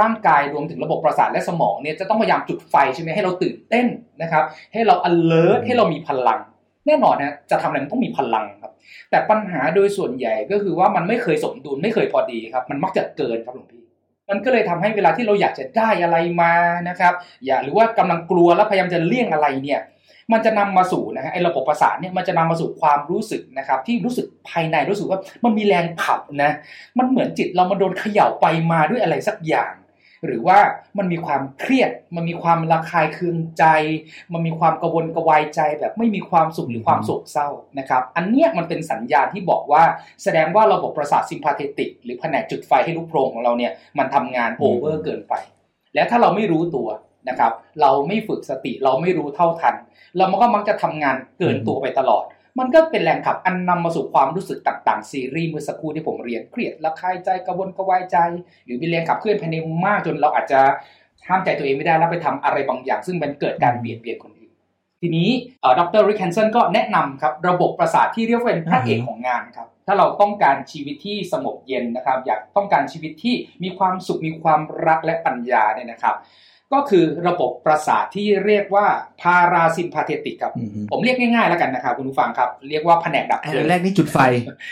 ร่างกายรวมถึงระบบประสาทและสมองเนี่ยจะต้องพยายามจุดไฟใช่มั้ยให้เราตื่นเต้นนะครับให้เรา alert ให้เรามีพลังแน่นอนนะจะทำอะไรมันต้องมีพลังครับแต่ปัญหาโดยส่วนใหญ่ก็คือว่ามันไม่เคยสมดุลไม่เคยพอดีครับมันมักจะเกินครับหลวงพี่มันก็เลยทำให้เวลาที่เราอยากจะได้อะไรมานะครับหรือว่ากำลังกลัวแล้วพยายามจะเลี่ยงอะไรเนี่ยมันจะนำมาสู่นะฮะไอ้ระบบประสาทเนี่ยมันจะนำมาสู่ความรู้สึกนะครับที่รู้สึกภายในรู้สึกว่ามันมีแรงขับนะมันเหมือนจิตเรามันโดนเขย่าไปมาด้วยอะไรสักอย่างหรือว่ามันมีความเครียดมันมีความระคายเคืองใจมันมีความกังวลกวายใจแบบไม่มีความสุขหรือความโศกเศร้านะครับอันเนี้ยมันเป็นสัญญาณที่บอกว่าแสดงว่าระบบประสาทซิมพาเทติกหรือแผนกจุดไฟให้ลุกโพลงของเราเนี่ยมันทำงานโอเวอร์เกินไปและถ้าเราไม่รู้ตัวนะครับเราไม่ฝึกสติเราไม่รู้เท่าทันเราก็มักจะทำงานเกินตัวไปตลอดมันก็เป็นแรงขับอันนำมาสู่ความรู้สึกต่างๆซีรีส์เมื่อสักครู่ที่ผมเรียนเครียดระคายใจกังวลกวายใจหรือมีแรงขับเคลื่อนภายในมากจนเราอาจจะ ห้ามใจตัวเองไม่ได้แล้วไปทำอะไรบางอย่างซึ่งมันเกิดการเบียดเบียนคนอื่นทีนี้ดร.ริคแคนเซนก็แนะนำครับระบบประสาทที่เรียกว่าเป็นพระเอกของงานครับถ้าเราต้องการชีวิตที่สงบเย็นนะครับอยากต้องการชีวิตที่มีความสุขมีความรักและปัญญาเนี่ยนะครับก็คือระบบประสาทที่เรียกว่าพาราซิมพาเทติกครับผมเรียกง่ายๆแล้วกันนะครับคุณผู้ฟังครับเรียกว่าแผนกดับเพลิงแรกนี่จุดไฟ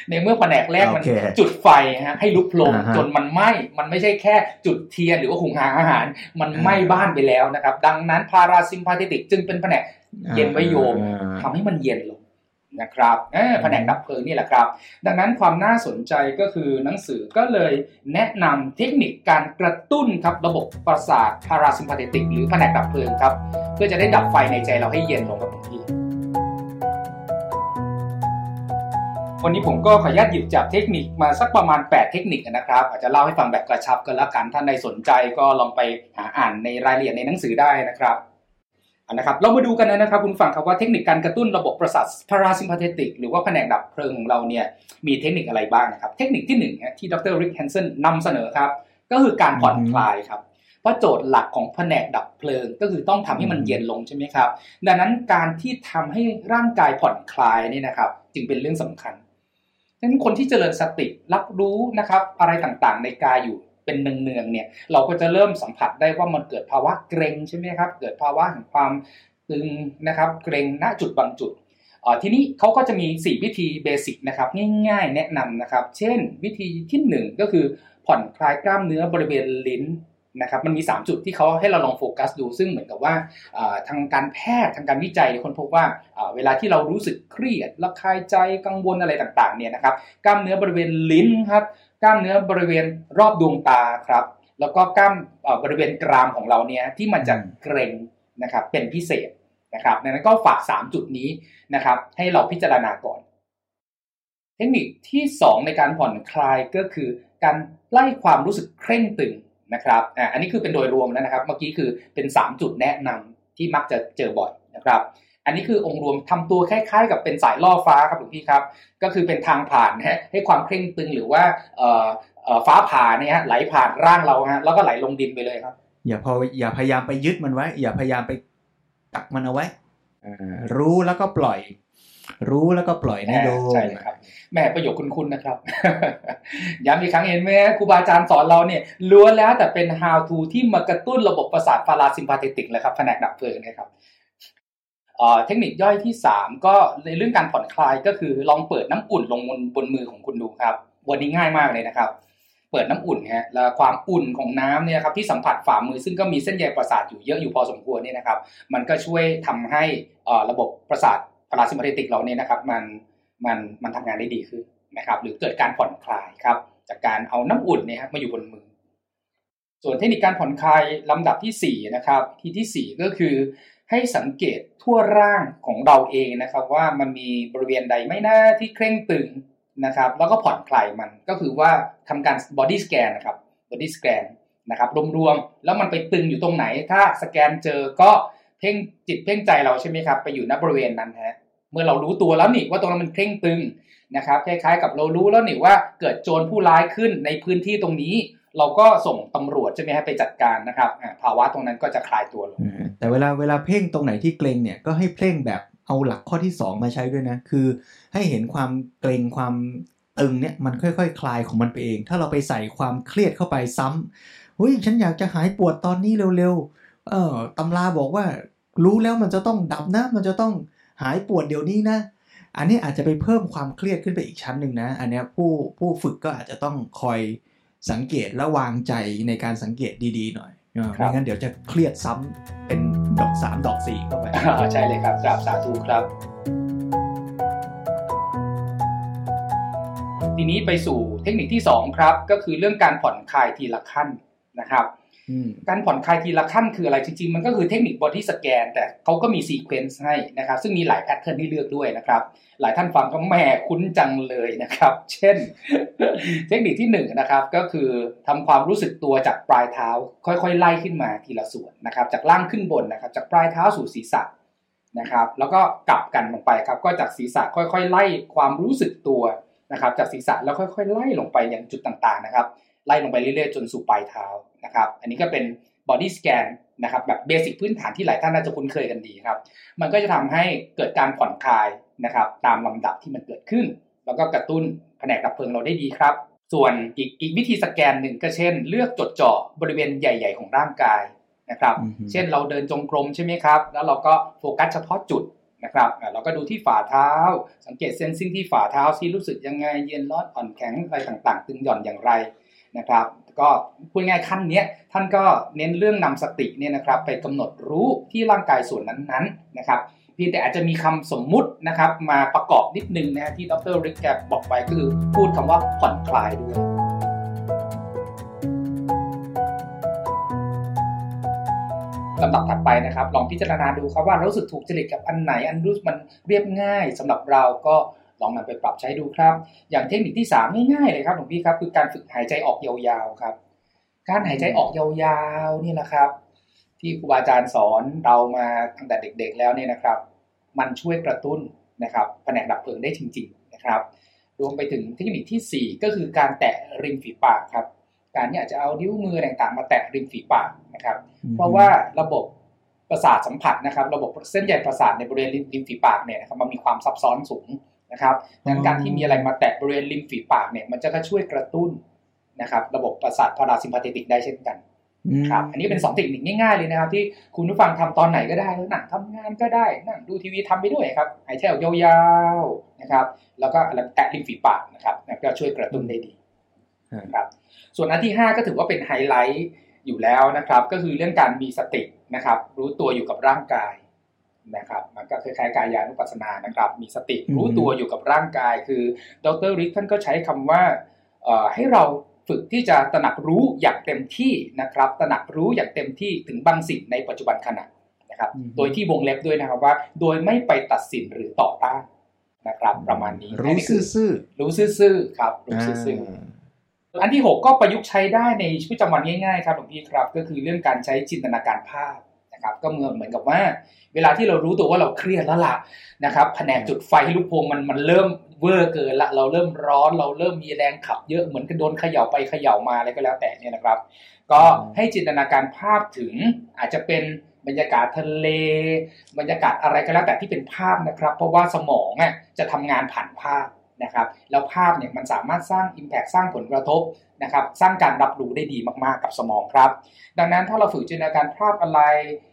ในเมื่อแผนกแรกมันจุดไฟฮะให้ลุกโผล่จนมันไหม้มันไม่ใช่แค่จุดเทียนหรือว่าหุงหาอาหารมันไหม้บ้านไปแล้วนะครับดังนั้นพาราซิมพาเทติกจึงเป็นแผนกเย็นไว้โยมทำให้มันเย็นลงนะครับแผนกดับเพลิงนี่แหละครับดังนั้นความน่าสนใจก็คือหนังสือก็เลยแนะนำเทคนิคการกระตุ้นครับระบบประสาทพาราซิมพาเทติกหรือแผนกดับเพลิงครับเพื่อจะได้ดับไฟในใจเราให้เย็นลงครับพี่วันนี้ผมก็ขออนุญาตหยิบจับเทคนิคมาสักประมาณ8เทคนิคนะครับอาจจะเล่าให้ฟังแบบกระชับกันแล้วกันท่านใดสนใจก็ลองไปหาอ่านในรายละเอียดในหนังสือได้นะครับนะครับเรามาดูกันนะครับคุณฟังครับว่าเทคนิคการกระตุ้นระบบประสาทพาราซิมพาเทติกหรือว่าแผนกดับเพลิงของเราเนี่ยมีเทคนิคอะไรบ้างนะครับเทคนิคที่1ฮะที่ดร.ริคแคนเซนนำเสนอครับก็คือการผ่อนคลายครับเพราะโจทย์หลักของแผนกดับเพลิงก็คือต้องทำให้มันเย็นลงใช่ไหมครับดังนั้นการที่ทำให้ร่างกายผ่อนคลายนี่นะครับจึงเป็นเรื่องสำคัญดังนั้นคนที่เจริญสติรับรู้นะครับอะไรต่างๆในกายอยู่เป็นเนืองๆเนี่ยเราก็จะเริ่มสัมผัสได้ว่ามันเกิดภาวะเกร็งใช่ไหมครับเกิดภาวะแห่งความตึงนะครับเกร็งณจุดบางจุดทีนี้เขาก็จะมี4วิธีเบสิกนะครับง่ายๆแนะนำนะครับเช่นวิธีที่1ก็คือผ่อนคลายกล้ามเนื้อบริเวณลิ้นนะครับมันมี3จุดที่เขาให้เราลองโฟกัสดูซึ่งเหมือนกับว่าทางการแพทย์ทางการวิจัยคนพบว่าเวลาที่เรารู้สึกเครียดระคายใจกังวลอะไรต่างๆเนี่ยนะครับกล้ามเนื้อบริเวณลิ้นครับกล้ามเนื้อบริเวณรอบดวงตาครับแล้วก็กล้ามบริเวณกรามของเราเนี่ยที่มันจะเกร็งนะครับเป็นพิเศษนะครับดังนั้นก็ฝาก3จุดนี้นะครับให้เราพิจารณาก่อนเทคนิคที่2ในการผ่อนคลายก็คือการไล่ความรู้สึกเคร่งตึงนะครับอันนี้คือเป็นโดยรวมแล้วนะครับเมื่อกี้คือเป็น3จุดแนะนำที่มักจะเจอบ่อยนะครับอันนี้คือองค์รวมทำตัวคล้ายๆกับเป็นสายล่อฟ้าครับหลวงพี่ครับก็คือเป็นทางผ่านนะให้ความเคร่งตึงหรือว่าฟ้าผ่าเนี่ยฮะไหลผ่านร่างเราฮะแล้วก็ไหลลงดินไปเลยครับอย่าพยายามไปยึดมันไว้อย่าพยายามไปตักมันเอาไว้รู้แล้วก็ปล่อยรู้แล้วก็ปล่อยนะโยมใช่ครับแม่ประโยคคุ้นๆนะครับ ย้ำอีกครั้งเห็นไหมครูบาอาจารย์สอนเราเนี่ยล้วนแล้วแต่เป็น how to ที่มากระตุ้นระบบประสาทพาราซิมพาเทติกเลยครับแผนกดับเพลิงนะครับเทคนิคย่อยที่3ก็ในเรื่องการผ่อนคลายก็คือลองเปิดน้ำอุ่นลงบนมือของคุณดูครับวันนี้ง่ายมากเลยนะครับเปิดน้ำอุ่นฮะแล้วความอุ่นของน้ำเนี่ยครับที่สัมผัสฝ่ามือซึ่งก็มีเส้นใยประสาทอยู่เยอะอยู่พอสมควรเนี่ยนะครับมันก็ช่วยทำให้ระบบประสาทพาราซิมพาเทติกเราเนี่ยนะครับมันทำงานได้ดีขึ้นนะครับหรือเกิดการผ่อนคลายครับจากการเอาน้ำอุ่นเนี่ยฮะมาอยู่บนมือส่วนเทคนิคการผ่อนคลายลำดับที่4นะครับที่4ก็คือให้สังเกตทั่วร่างของเราเองนะครับว่ามันมีบริเวณใดไหมนะที่เคร่งตึงนะครับแล้วก็ผ่อนคลายมันก็คือว่าทำการ body scan นะครับ body scan นะครับรวมๆแล้วมันไปตึงอยู่ตรงไหนถ้าสแกนเจอก็เพ่งจิตเพ่งใจเราใช่ไหมครับไปอยู่ณบริเวณนั้นฮะเมื่อเรารู้ตัวแล้วนี่ว่าตรงนั้นมันเคร่งตึงนะครับคล้ายๆกับเรารู้แล้วนี่ว่าเกิดโจรผู้ร้ายขึ้นในพื้นที่ตรงนี้เราก็ส่งตำรวจใช่ไหมฮะไปจัดการนะครับภาวะตรงนั้นก็จะคลายตัวลงแต่เวลาเพ่งตรงไหนที่เกร็งเนี่ยก็ให้เพ่งแบบเอาหลักข้อที่2มาใช้ด้วยนะคือให้เห็นความเกร็งความตึงเนี่ยมันค่อยๆคลายของมันไปเองถ้าเราไปใส่ความเครียดเข้าไปซ้ำเฮ้ยฉันอยากจะหายปวดตอนนี้เร็วๆตำราบอกว่ารู้แล้วมันจะต้องดับนะมันจะต้องหายปวดเดี๋ยวนี้นะอันนี้อาจจะไปเพิ่มความเครียดขึ้นไปอีกชั้นนึงนะอันนี้ผู้ฝึกก็อาจจะต้องคอยสังเกตและวางใจในการสังเกตดีๆหน่อยไม่งั้นเดี๋ยวจะเครียดซ้ำเป็นดอก3ดอก4เข้าไปใช่เลยครับกราบสาธุครับทีนี้ไปสู่เทคนิคที่2ครับก็คือเรื่องการผ่อนคลายทีละขั้นนะครับการผ่อนคลายทีละขั้นคืออะไรจริงๆมันก็คือเทคนิคบอดี้สแกนแต่เขาก็มีซีเควนซ์ให้นะครับซึ่งมีหลายแพทเทิร์นที่เลือกด้วยนะครับหลายท่านฟังก็แหมคุ้นจังเลยนะครับเช่น เทคนิคที่1นะครับก็คือทำความรู้สึกตัวจากปลายเท้าค่อยๆไล่ขึ้นมาทีละส่วนนะครับจากล่างขึ้นบนนะครับจากปลายเท้าสู่ศีรษะนะครับแล้วก็กลับกันลงไปครับก็จากศีรษะค่อยๆไล่ความรู้สึกตัวนะครับจากศีรษะแล้วค่อยๆไล่ลงไปยังจุดต่างๆนะครับไล่ลงไปเรื่อยๆจนสู่ปลายเท้านะครับอันนี้ก็เป็น บอดี้สแกนนะครับแบบเบสิกพื้นฐานที่หลายท่านน่าจะคุ้นเคยกันดีครับมันก็จะทำให้เกิดการผ่อนคลายนะครับตามลำดับที่มันเกิดขึ้นแล้วก็กระตุ้นแผนกดับเพลิงเราได้ดีครับส่วนอีกวิธีสแกนหนึ่งก็เช่นเลือกจดจ่อบริเวณใหญ่ๆของร่างกายนะครับ เช่นเราเดินจงกรมใช่ไหมครับแล้วเราก็โฟกัสเฉพาะจุดนะครับเราก็ดูที่ฝ่าเท้าสังเกตเซนซิงที่ฝ่าเท้าซิรู้สึกยังไงเย็นร้อนอ่อนแข็งอะไรต่างๆตึงหย่อนอย่างไรนะครับก็พูดง่ายขั้นนี้ท่านก็เน้นเรื่องนำสติเนี่ยนะครับไปกำหนดรู้ที่ร่างกายส่วนนั้นๆนะครับเพียงแต่อาจจะมีคำสมมุตินะครับมาประกอบนิดนึงนะที่ดร.ริกแกบอกไว้ก็คือพูดคำว่าผ่อนคลายด้วยลำดับถัดไปนะครับลองพิจารณาดูครับว่ารู้สึกถูกจริตกับอันไหนอันรู้มันเรียบง่ายสำหรับเราก็ลองนำไปปรับใช้ดูครับอย่างเทคนิคที่3ง่ายๆเลยครับหลวงพี่ครับคือการฝึกหายใจออกยาวๆครับการหายใจออกยาวๆนี่แหละครับที่ครูบาอาจารย์สอนเรามาตั้งแต่เด็กๆแล้วเนี่ยนะครับมันช่วยกระตุ้นนะครับแผนกดับเพลิงได้จริงๆนะครับรวมไปถึงเทคนิคที่4ก็คือการแตะริมฝีปากครับการเนี่ยอาจจะเอานิ้วมือต่างๆมาแตะริมฝีปากนะครับเพราะว่าระบบประสาทสัมผัสนะครับระบบเส้นใยประสาทในบริเวณริมฝีปากเนี่ยนะครับมันมีความซับซ้อนสูงนะครับดังการที่มีอะไรมาแตะบริเวณริมฝีปากเนี่ยมันจะช่วยกระตุ้นนะครับระบบประสาทพาราซิมพาเทติกได้เช่นกันครับอันนี้เป็น2เทคนิคง่ายๆเลยนะครับที่คุณผู้ฟังทำตอนไหนก็ได้นั่งทำงานก็ได้นั่งดูทีวีทำไปด้วยครับหายใจออกยาวๆนะครับแล้วก็แตะริมฝีปากนะครับก็ช่วยกระตุ้นได้ดีครับส่วนอันที่5ก็ถือว่าเป็นไฮไลท์อยู่แล้วนะครับก็คือเรื่องการมีสตินะครับรู้ตัวอยู่กับร่างกายนะครับมันก็คล้ายๆกายานุปัสสนานะครับมีสติรู้ตัวอยู่กับร่างกายคือดร.ริกท่านก็ใช้คำว่าให้เราฝึกที่จะตระหนักรู้อย่างเต็มที่นะครับตระหนักรู้อย่างเต็มที่ถึงบางสิ่งในปัจจุบันขณะนะครับโดยที่วงเล็บด้วยนะครับว่าโดยไม่ไปตัดสินหรือต่อต้านนะครับประมาณนี้รู้ซื่อๆรู้ซื่อๆครับรู้ซื่อๆอันที่6ก็ประยุกต์ใช้ได้ในชีวิตประจำวันง่ายๆครับหลวงพี่ครับก็คือเรื่องการใช้จินตนาการภาพนะครับก็เหมือนกับว่าเวลาที่เรารู้ตัวว่าเราเครียดแล้วล่ะนะครับแผนกจุดไฟลูกโป่งมันเริ่มเวอร์เกินละเราเริ่มร้อนเราเริ่มมีแรงขับเยอะเหมือนกับโดนเขย่าไปเขย่ามาอะไรก็แล้วแต่เนี่ยนะครับก็ให้จินตนาการภาพถึงอาจจะเป็นบรรยากาศทะเลบรรยากาศอะไรก็แล้วแต่ที่เป็นภาพนะครับเพราะว่าสมองเนี่ยจะทำงานผ่านภาพนะครับแล้วภาพเนี่ยมันสามารถสร้าง impact สร้างผลกระทบนะครับสร้างการรับรู้ได้ดีมากๆกับสมองครับดังนั้นถ้าเราฝึกจินตนาการภาพอะไร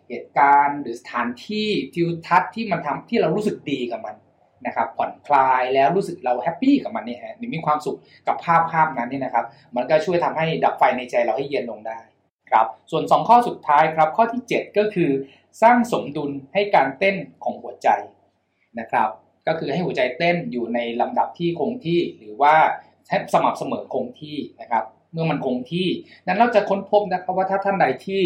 เหตุการณ์หรือสถานที่ทิวทัศน์ที่มันทำที่เรารู้สึกดีกับมันนะครับผ่อนคลายแล้วรู้สึกเราแฮปปี้กับมันเนี่ยฮะมีความสุขกับภาพนั้นเนี่ยนะครับมันก็ช่วยทำให้ดับไฟในใจเราให้เย็นลงได้ครับส่วน2ข้อสุดท้ายครับข้อที่7ก็คือสร้างสมดุลให้การเต้นของหัวใจนะครับก็คือให้หัวใจเต้นอยู่ในลำดับที่คงที่หรือว่าสม่ำเสมอคงที่นะครับเมื่อมันคงที่นั้นเราจะค้นพบนะครับว่าถ้าท่านใดที่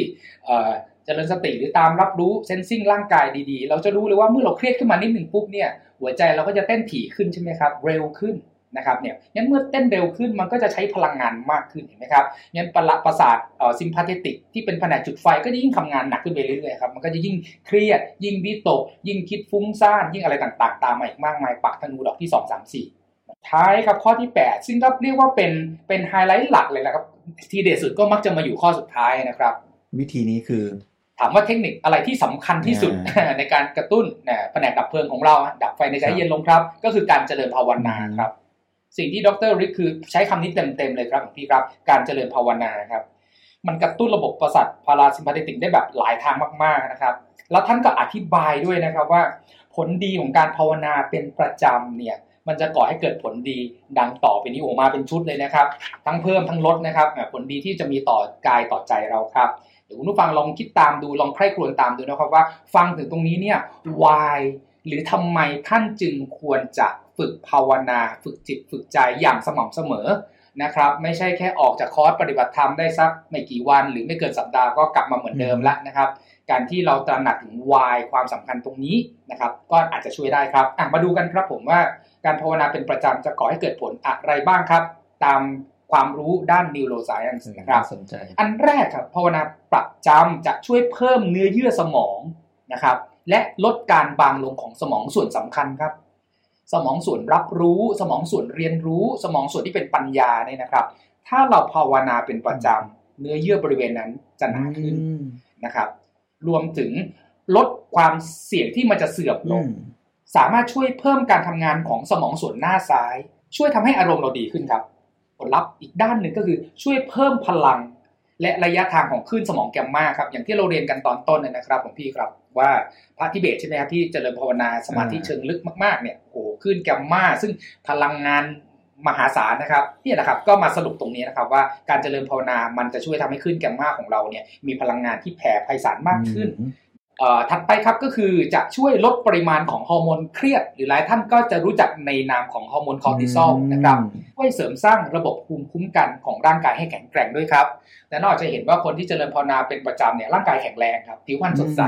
เจริญสติหรือตามรับรู้เซนซิงร่างกายดีๆเราจะรู้เลยว่าเมื่อเราเครียดขึ้นมานิดหนึ่งปุ๊บเนี่ยหัวใจเราก็จะเต้นถี่ขึ้นใช่ไหมครับเร็วขึ้นนะครับเนี่ยงั้นเมื่อเต้นเร็วขึ้นมันก็จะใช้พลังงานมากขึ้นเห็นไหมครับงั้นประสาทซิมพาเทติกที่เป็นแผนกจุดไฟก็จะยิ่งทำงานหนักขึ้นไปเรื่อยๆครับมันก็จะยิ่งเครียดยิ่งวิตกยิ่งคิดฟุ้งซ่านยิ่งอะไรต่างๆตามมาอีกมากมายปักธนูดอกที่2 3 4ท้ายครับข้อที่8ซึ่งก็เรียกว่าเป็นไฮไลท์หลักเลยนะครับที่เด็ดสุดก็มักจะมาอยู่ข้อสุดท้ายนะครับวิธีนี้คือถามว่าเทคนิคอะไรที่สำคัญที่สุด ในการกระตุ้นแผนกดับเพลิงของเราดับไฟในใจเย็นลงครับก็คือการเจริญภาวนาครับสิ่งที่ดร.ริกคือใช้คำนี้เต็มๆเลยครับพี่ครับการเจริญภาวนาครับมันกระตุ้นระบบประสาทพาราซิมพาเทติกได้แบบหลายทางมากๆนะครับแล้วท่านก็อธิบายด้วยนะครับว่าผลดีของการภาวนาเป็นประจำเนี่ยมันจะก่อให้เกิดผลดีดังต่อไปนี้ออกมาเป็นชุดเลยนะครับทั้งเพิ่มทั้งลดนะครับผลดีที่จะมีต่อกายต่อใจเราครับเดี๋ยวคุณผู้ฟังลองคิดตามดูลองใคร่ครวญตามดูนะครับว่าฟังถึงตรงนี้เนี่ย why หรือทำไมท่านจึงควรจะฝึกภาวนาฝึกจิตฝึกใจอย่างสม่ำเสมอนะครับไม่ใช่แค่ออกจากคอร์สปฏิบัติธรรมได้สักไม่กี่วันหรือไม่เกินสัปดาห์ก็กลับมาเหมือนเดิมละนะครับการที่เราตระหนักถึง why ความสำคัญตรงนี้นะครับก็อาจจะช่วยได้ครับมาดูกันครับผมว่าการภาวนาเป็นประจำจะก่อให้เกิดผลอะไรบ้างครับตามความรู้ด้าน Neuroscience นะครับอันแรกครับภาวนาประจำจะช่วยเพิ่มเนื้อเยื่อสมองนะครับและลดการบางลงของสมองส่วนสำคัญครับสมองส่วนรับรู้สมองส่วนเรียนรู้สมองส่วนที่เป็นปัญญาเนี่ยนะครับถ้าเราภาวนาเป็นประจำ เนื้อเยื่อบริเวณนั้นจะหนาขึ้นนะครับรวมถึงลดความเสี่ยงที่มันจะเสื่อมลงสามารถช่วยเพิ่มการทำงานของสมองส่วนหน้าซ้ายช่วยทำให้อารมณ์เราดีขึ้นครับผลลัพธ์อีกด้านหนึ่งก็คือช่วยเพิ่มพลังและระยะทางของคลื่นสมองแกมมาครับอย่างที่เราเรียนกันตอนต้นนะครับหลวงพี่ครับว่าพระทิเบตใช่ไหมครับที่เจริญภาวนาสมาธิเชิงลึกมากๆเนี่ยโอ้คลื่นแกมมาซึ่งพลังงานมหาศาลนะครับนี่แหละครับก็มาสรุปตรงนี้นะครับว่าการเจริญภาวนามันจะช่วยทำให้คลื่นแกมมาของเราเนี่ยมีพลังงานที่แผ่ไพศาลมากขึ้นถัดไปครับก็คือจะช่วยลดปริมาณของฮอร์โมนเครียดหรือหลายท่านก็จะรู้จักในนามของฮอร์โมนคอร์ติซอลนะครับช่วยเสริมสร้างระบบภูมิคุ้มกันของร่างกายให้แข็งแกร่งด้วยครับและนอกจากจะเห็นว่าคนที่เจริญภาวนาเป็นประจำเนี่ยร่างกายแข็งแรงครับผิวพรรณสดใส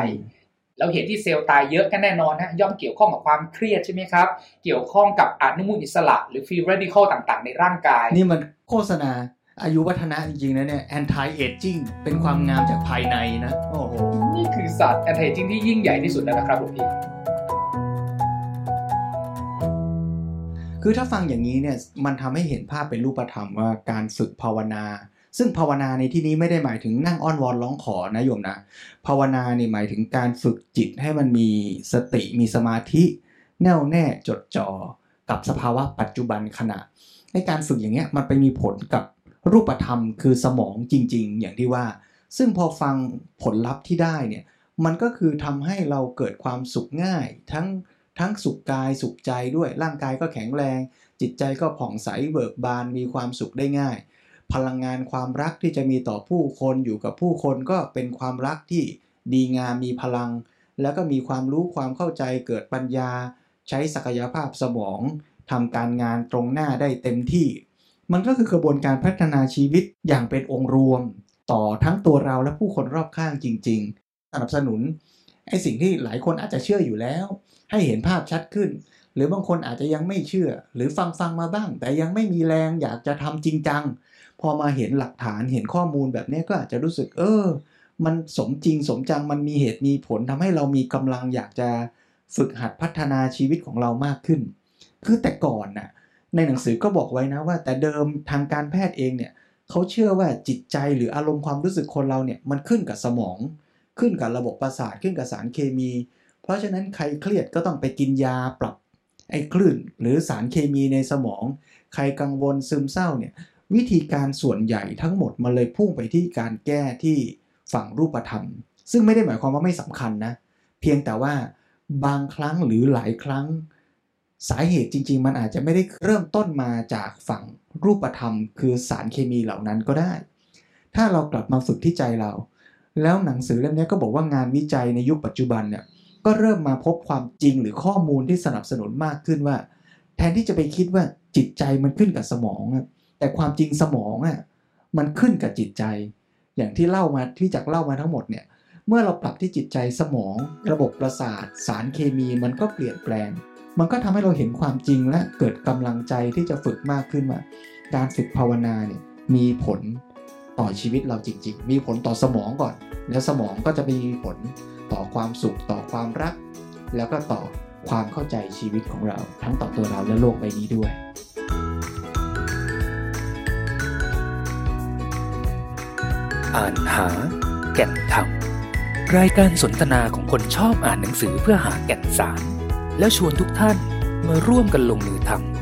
แล้วเหตุที่เซลล์ตายเยอะก็แน่นอนนะย่อมเกี่ยวข้องกับความเครียดใช่ไหมครับเกี่ยวข้องกับอนุมูลอิสระหรือฟรีแรดิเคิลต่างๆในร่างกายนี่มันโฆษณาอายุวัฒนะจริงๆนะเนี่ย anti aging เป็นความงามจากภายในนะโอ้โหนี่คือศาสตร์ anti aging ที่ยิ่งใหญ่ที่สุดแล้วนะครับหลวงพี่คือถ้าฟังอย่างนี้เนี่ยมันทำให้เห็นภาพเป็นรูปธรรมว่าการฝึกภาวนาซึ่งภาวนาในที่นี้ไม่ได้หมายถึงนั่งอ้อนวอนร้องขอนะโยมนะภาวนานี่หมายถึงการฝึกจิตให้มันมีสติมีสมาธิแน่วแน่จดจ่อกับสภาวะปัจจุบันขณะในการฝึกอย่างเงี้ยมันไปมีผลกับรูปธรรมคือสมองจริงๆอย่างที่ว่าซึ่งพอฟังผลลัพธ์ที่ได้เนี่ยมันก็คือทำให้เราเกิดความสุขง่ายทั้งสุขกายสุขใจด้วยร่างกายก็แข็งแรงจิตใจก็ผ่องใสเบิกบานมีความสุขได้ง่ายพลังงานความรักที่จะมีต่อผู้คนอยู่กับผู้คนก็เป็นความรักที่ดีงามมีพลังแล้วก็มีความรู้ความเข้าใจเกิดปัญญาใช้ศักยภาพสมองทำการงานตรงหน้าได้เต็มที่มันก็คือกระบวนการพัฒนาชีวิตอย่างเป็นองค์รวมต่อทั้งตัวเราและผู้คนรอบข้างจริงๆสนับสนุนไอ้สิ่งที่หลายคนอาจจะเชื่ออยู่แล้วให้เห็นภาพชัดขึ้นหรือบางคนอาจจะยังไม่เชื่อหรือฟังมาบ้างแต่ยังไม่มีแรงอยากจะทำจริงจังพอมาเห็นหลักฐานเห็นข้อมูลแบบนี้ก็อาจจะรู้สึกมันสมจริงสมจังมันมีเหตุมีผลทำให้เรามีกำลังอยากจะฝึกหัดพัฒนาชีวิตของเรามากขึ้นคือแต่ก่อนน่ะในหนังสือก็บอกไว้นะว่าแต่เดิมทางการแพทย์เองเนี่ยเขาเชื่อว่าจิตใจหรืออารมณ์ความรู้สึกคนเราเนี่ยมันขึ้นกับสมองขึ้นกับระบบประสาทขึ้นกับสารเคมีเพราะฉะนั้นใครเครียดก็ต้องไปกินยาปรับไอ้คลื่นหรือสารเคมีในสมองใครกังวลซึมเศร้าเนี่ยวิธีการส่วนใหญ่ทั้งหมดมันเลยพุ่งไปที่การแก้ที่ฝั่งรูปธรรมซึ่งไม่ได้หมายความว่าไม่สำคัญนะเพียงแต่ว่าบางครั้งหรือหลายครั้งสาเหตุจริงๆมันอาจจะไม่ได้เริ่มต้นมาจากฝั่งรูปธรรมคือสารเคมีเหล่านั้นก็ได้ถ้าเรากลับมาฝึกที่ใจเราแล้วหนังสือเล่มนี้ก็บอกว่างานวิจัยในยุคปัจจุบันเนี่ยก็เริ่มมาพบความจริงหรือข้อมูลที่สนับสนุนมากขึ้นว่าแทนที่จะไปคิดว่าจิตใจมันขึ้นกับสมองแต่ความจริงสมองมันขึ้นกับจิตใจอย่างที่เล่ามาที่จากเล่ามาทั้งหมดเนี่ยเมื่อเราปรับที่จิตใจสมองระบบประสาทสารเคมีมันก็เปลี่ยนแปลงมันก็ทำให้เราเห็นความจริงและเกิดกำลังใจที่จะฝึกมากขึ้นว่าการฝึกภาวนาเนี่ยมีผลต่อชีวิตเราจริงๆมีผลต่อสมองก่อนแล้วสมองก็จะมีผลต่อความสุขต่อความรักแล้วก็ต่อความเข้าใจชีวิตของเราทั้งต่อตัวเราและโลกใบนี้ด้วยอ่านหาแก่นธรรมรายการสนทนาของคนชอบอ่านหนังสือเพื่อหาแก่นสารแล้วชวนทุกท่านมาร่วมกันลงมือทำ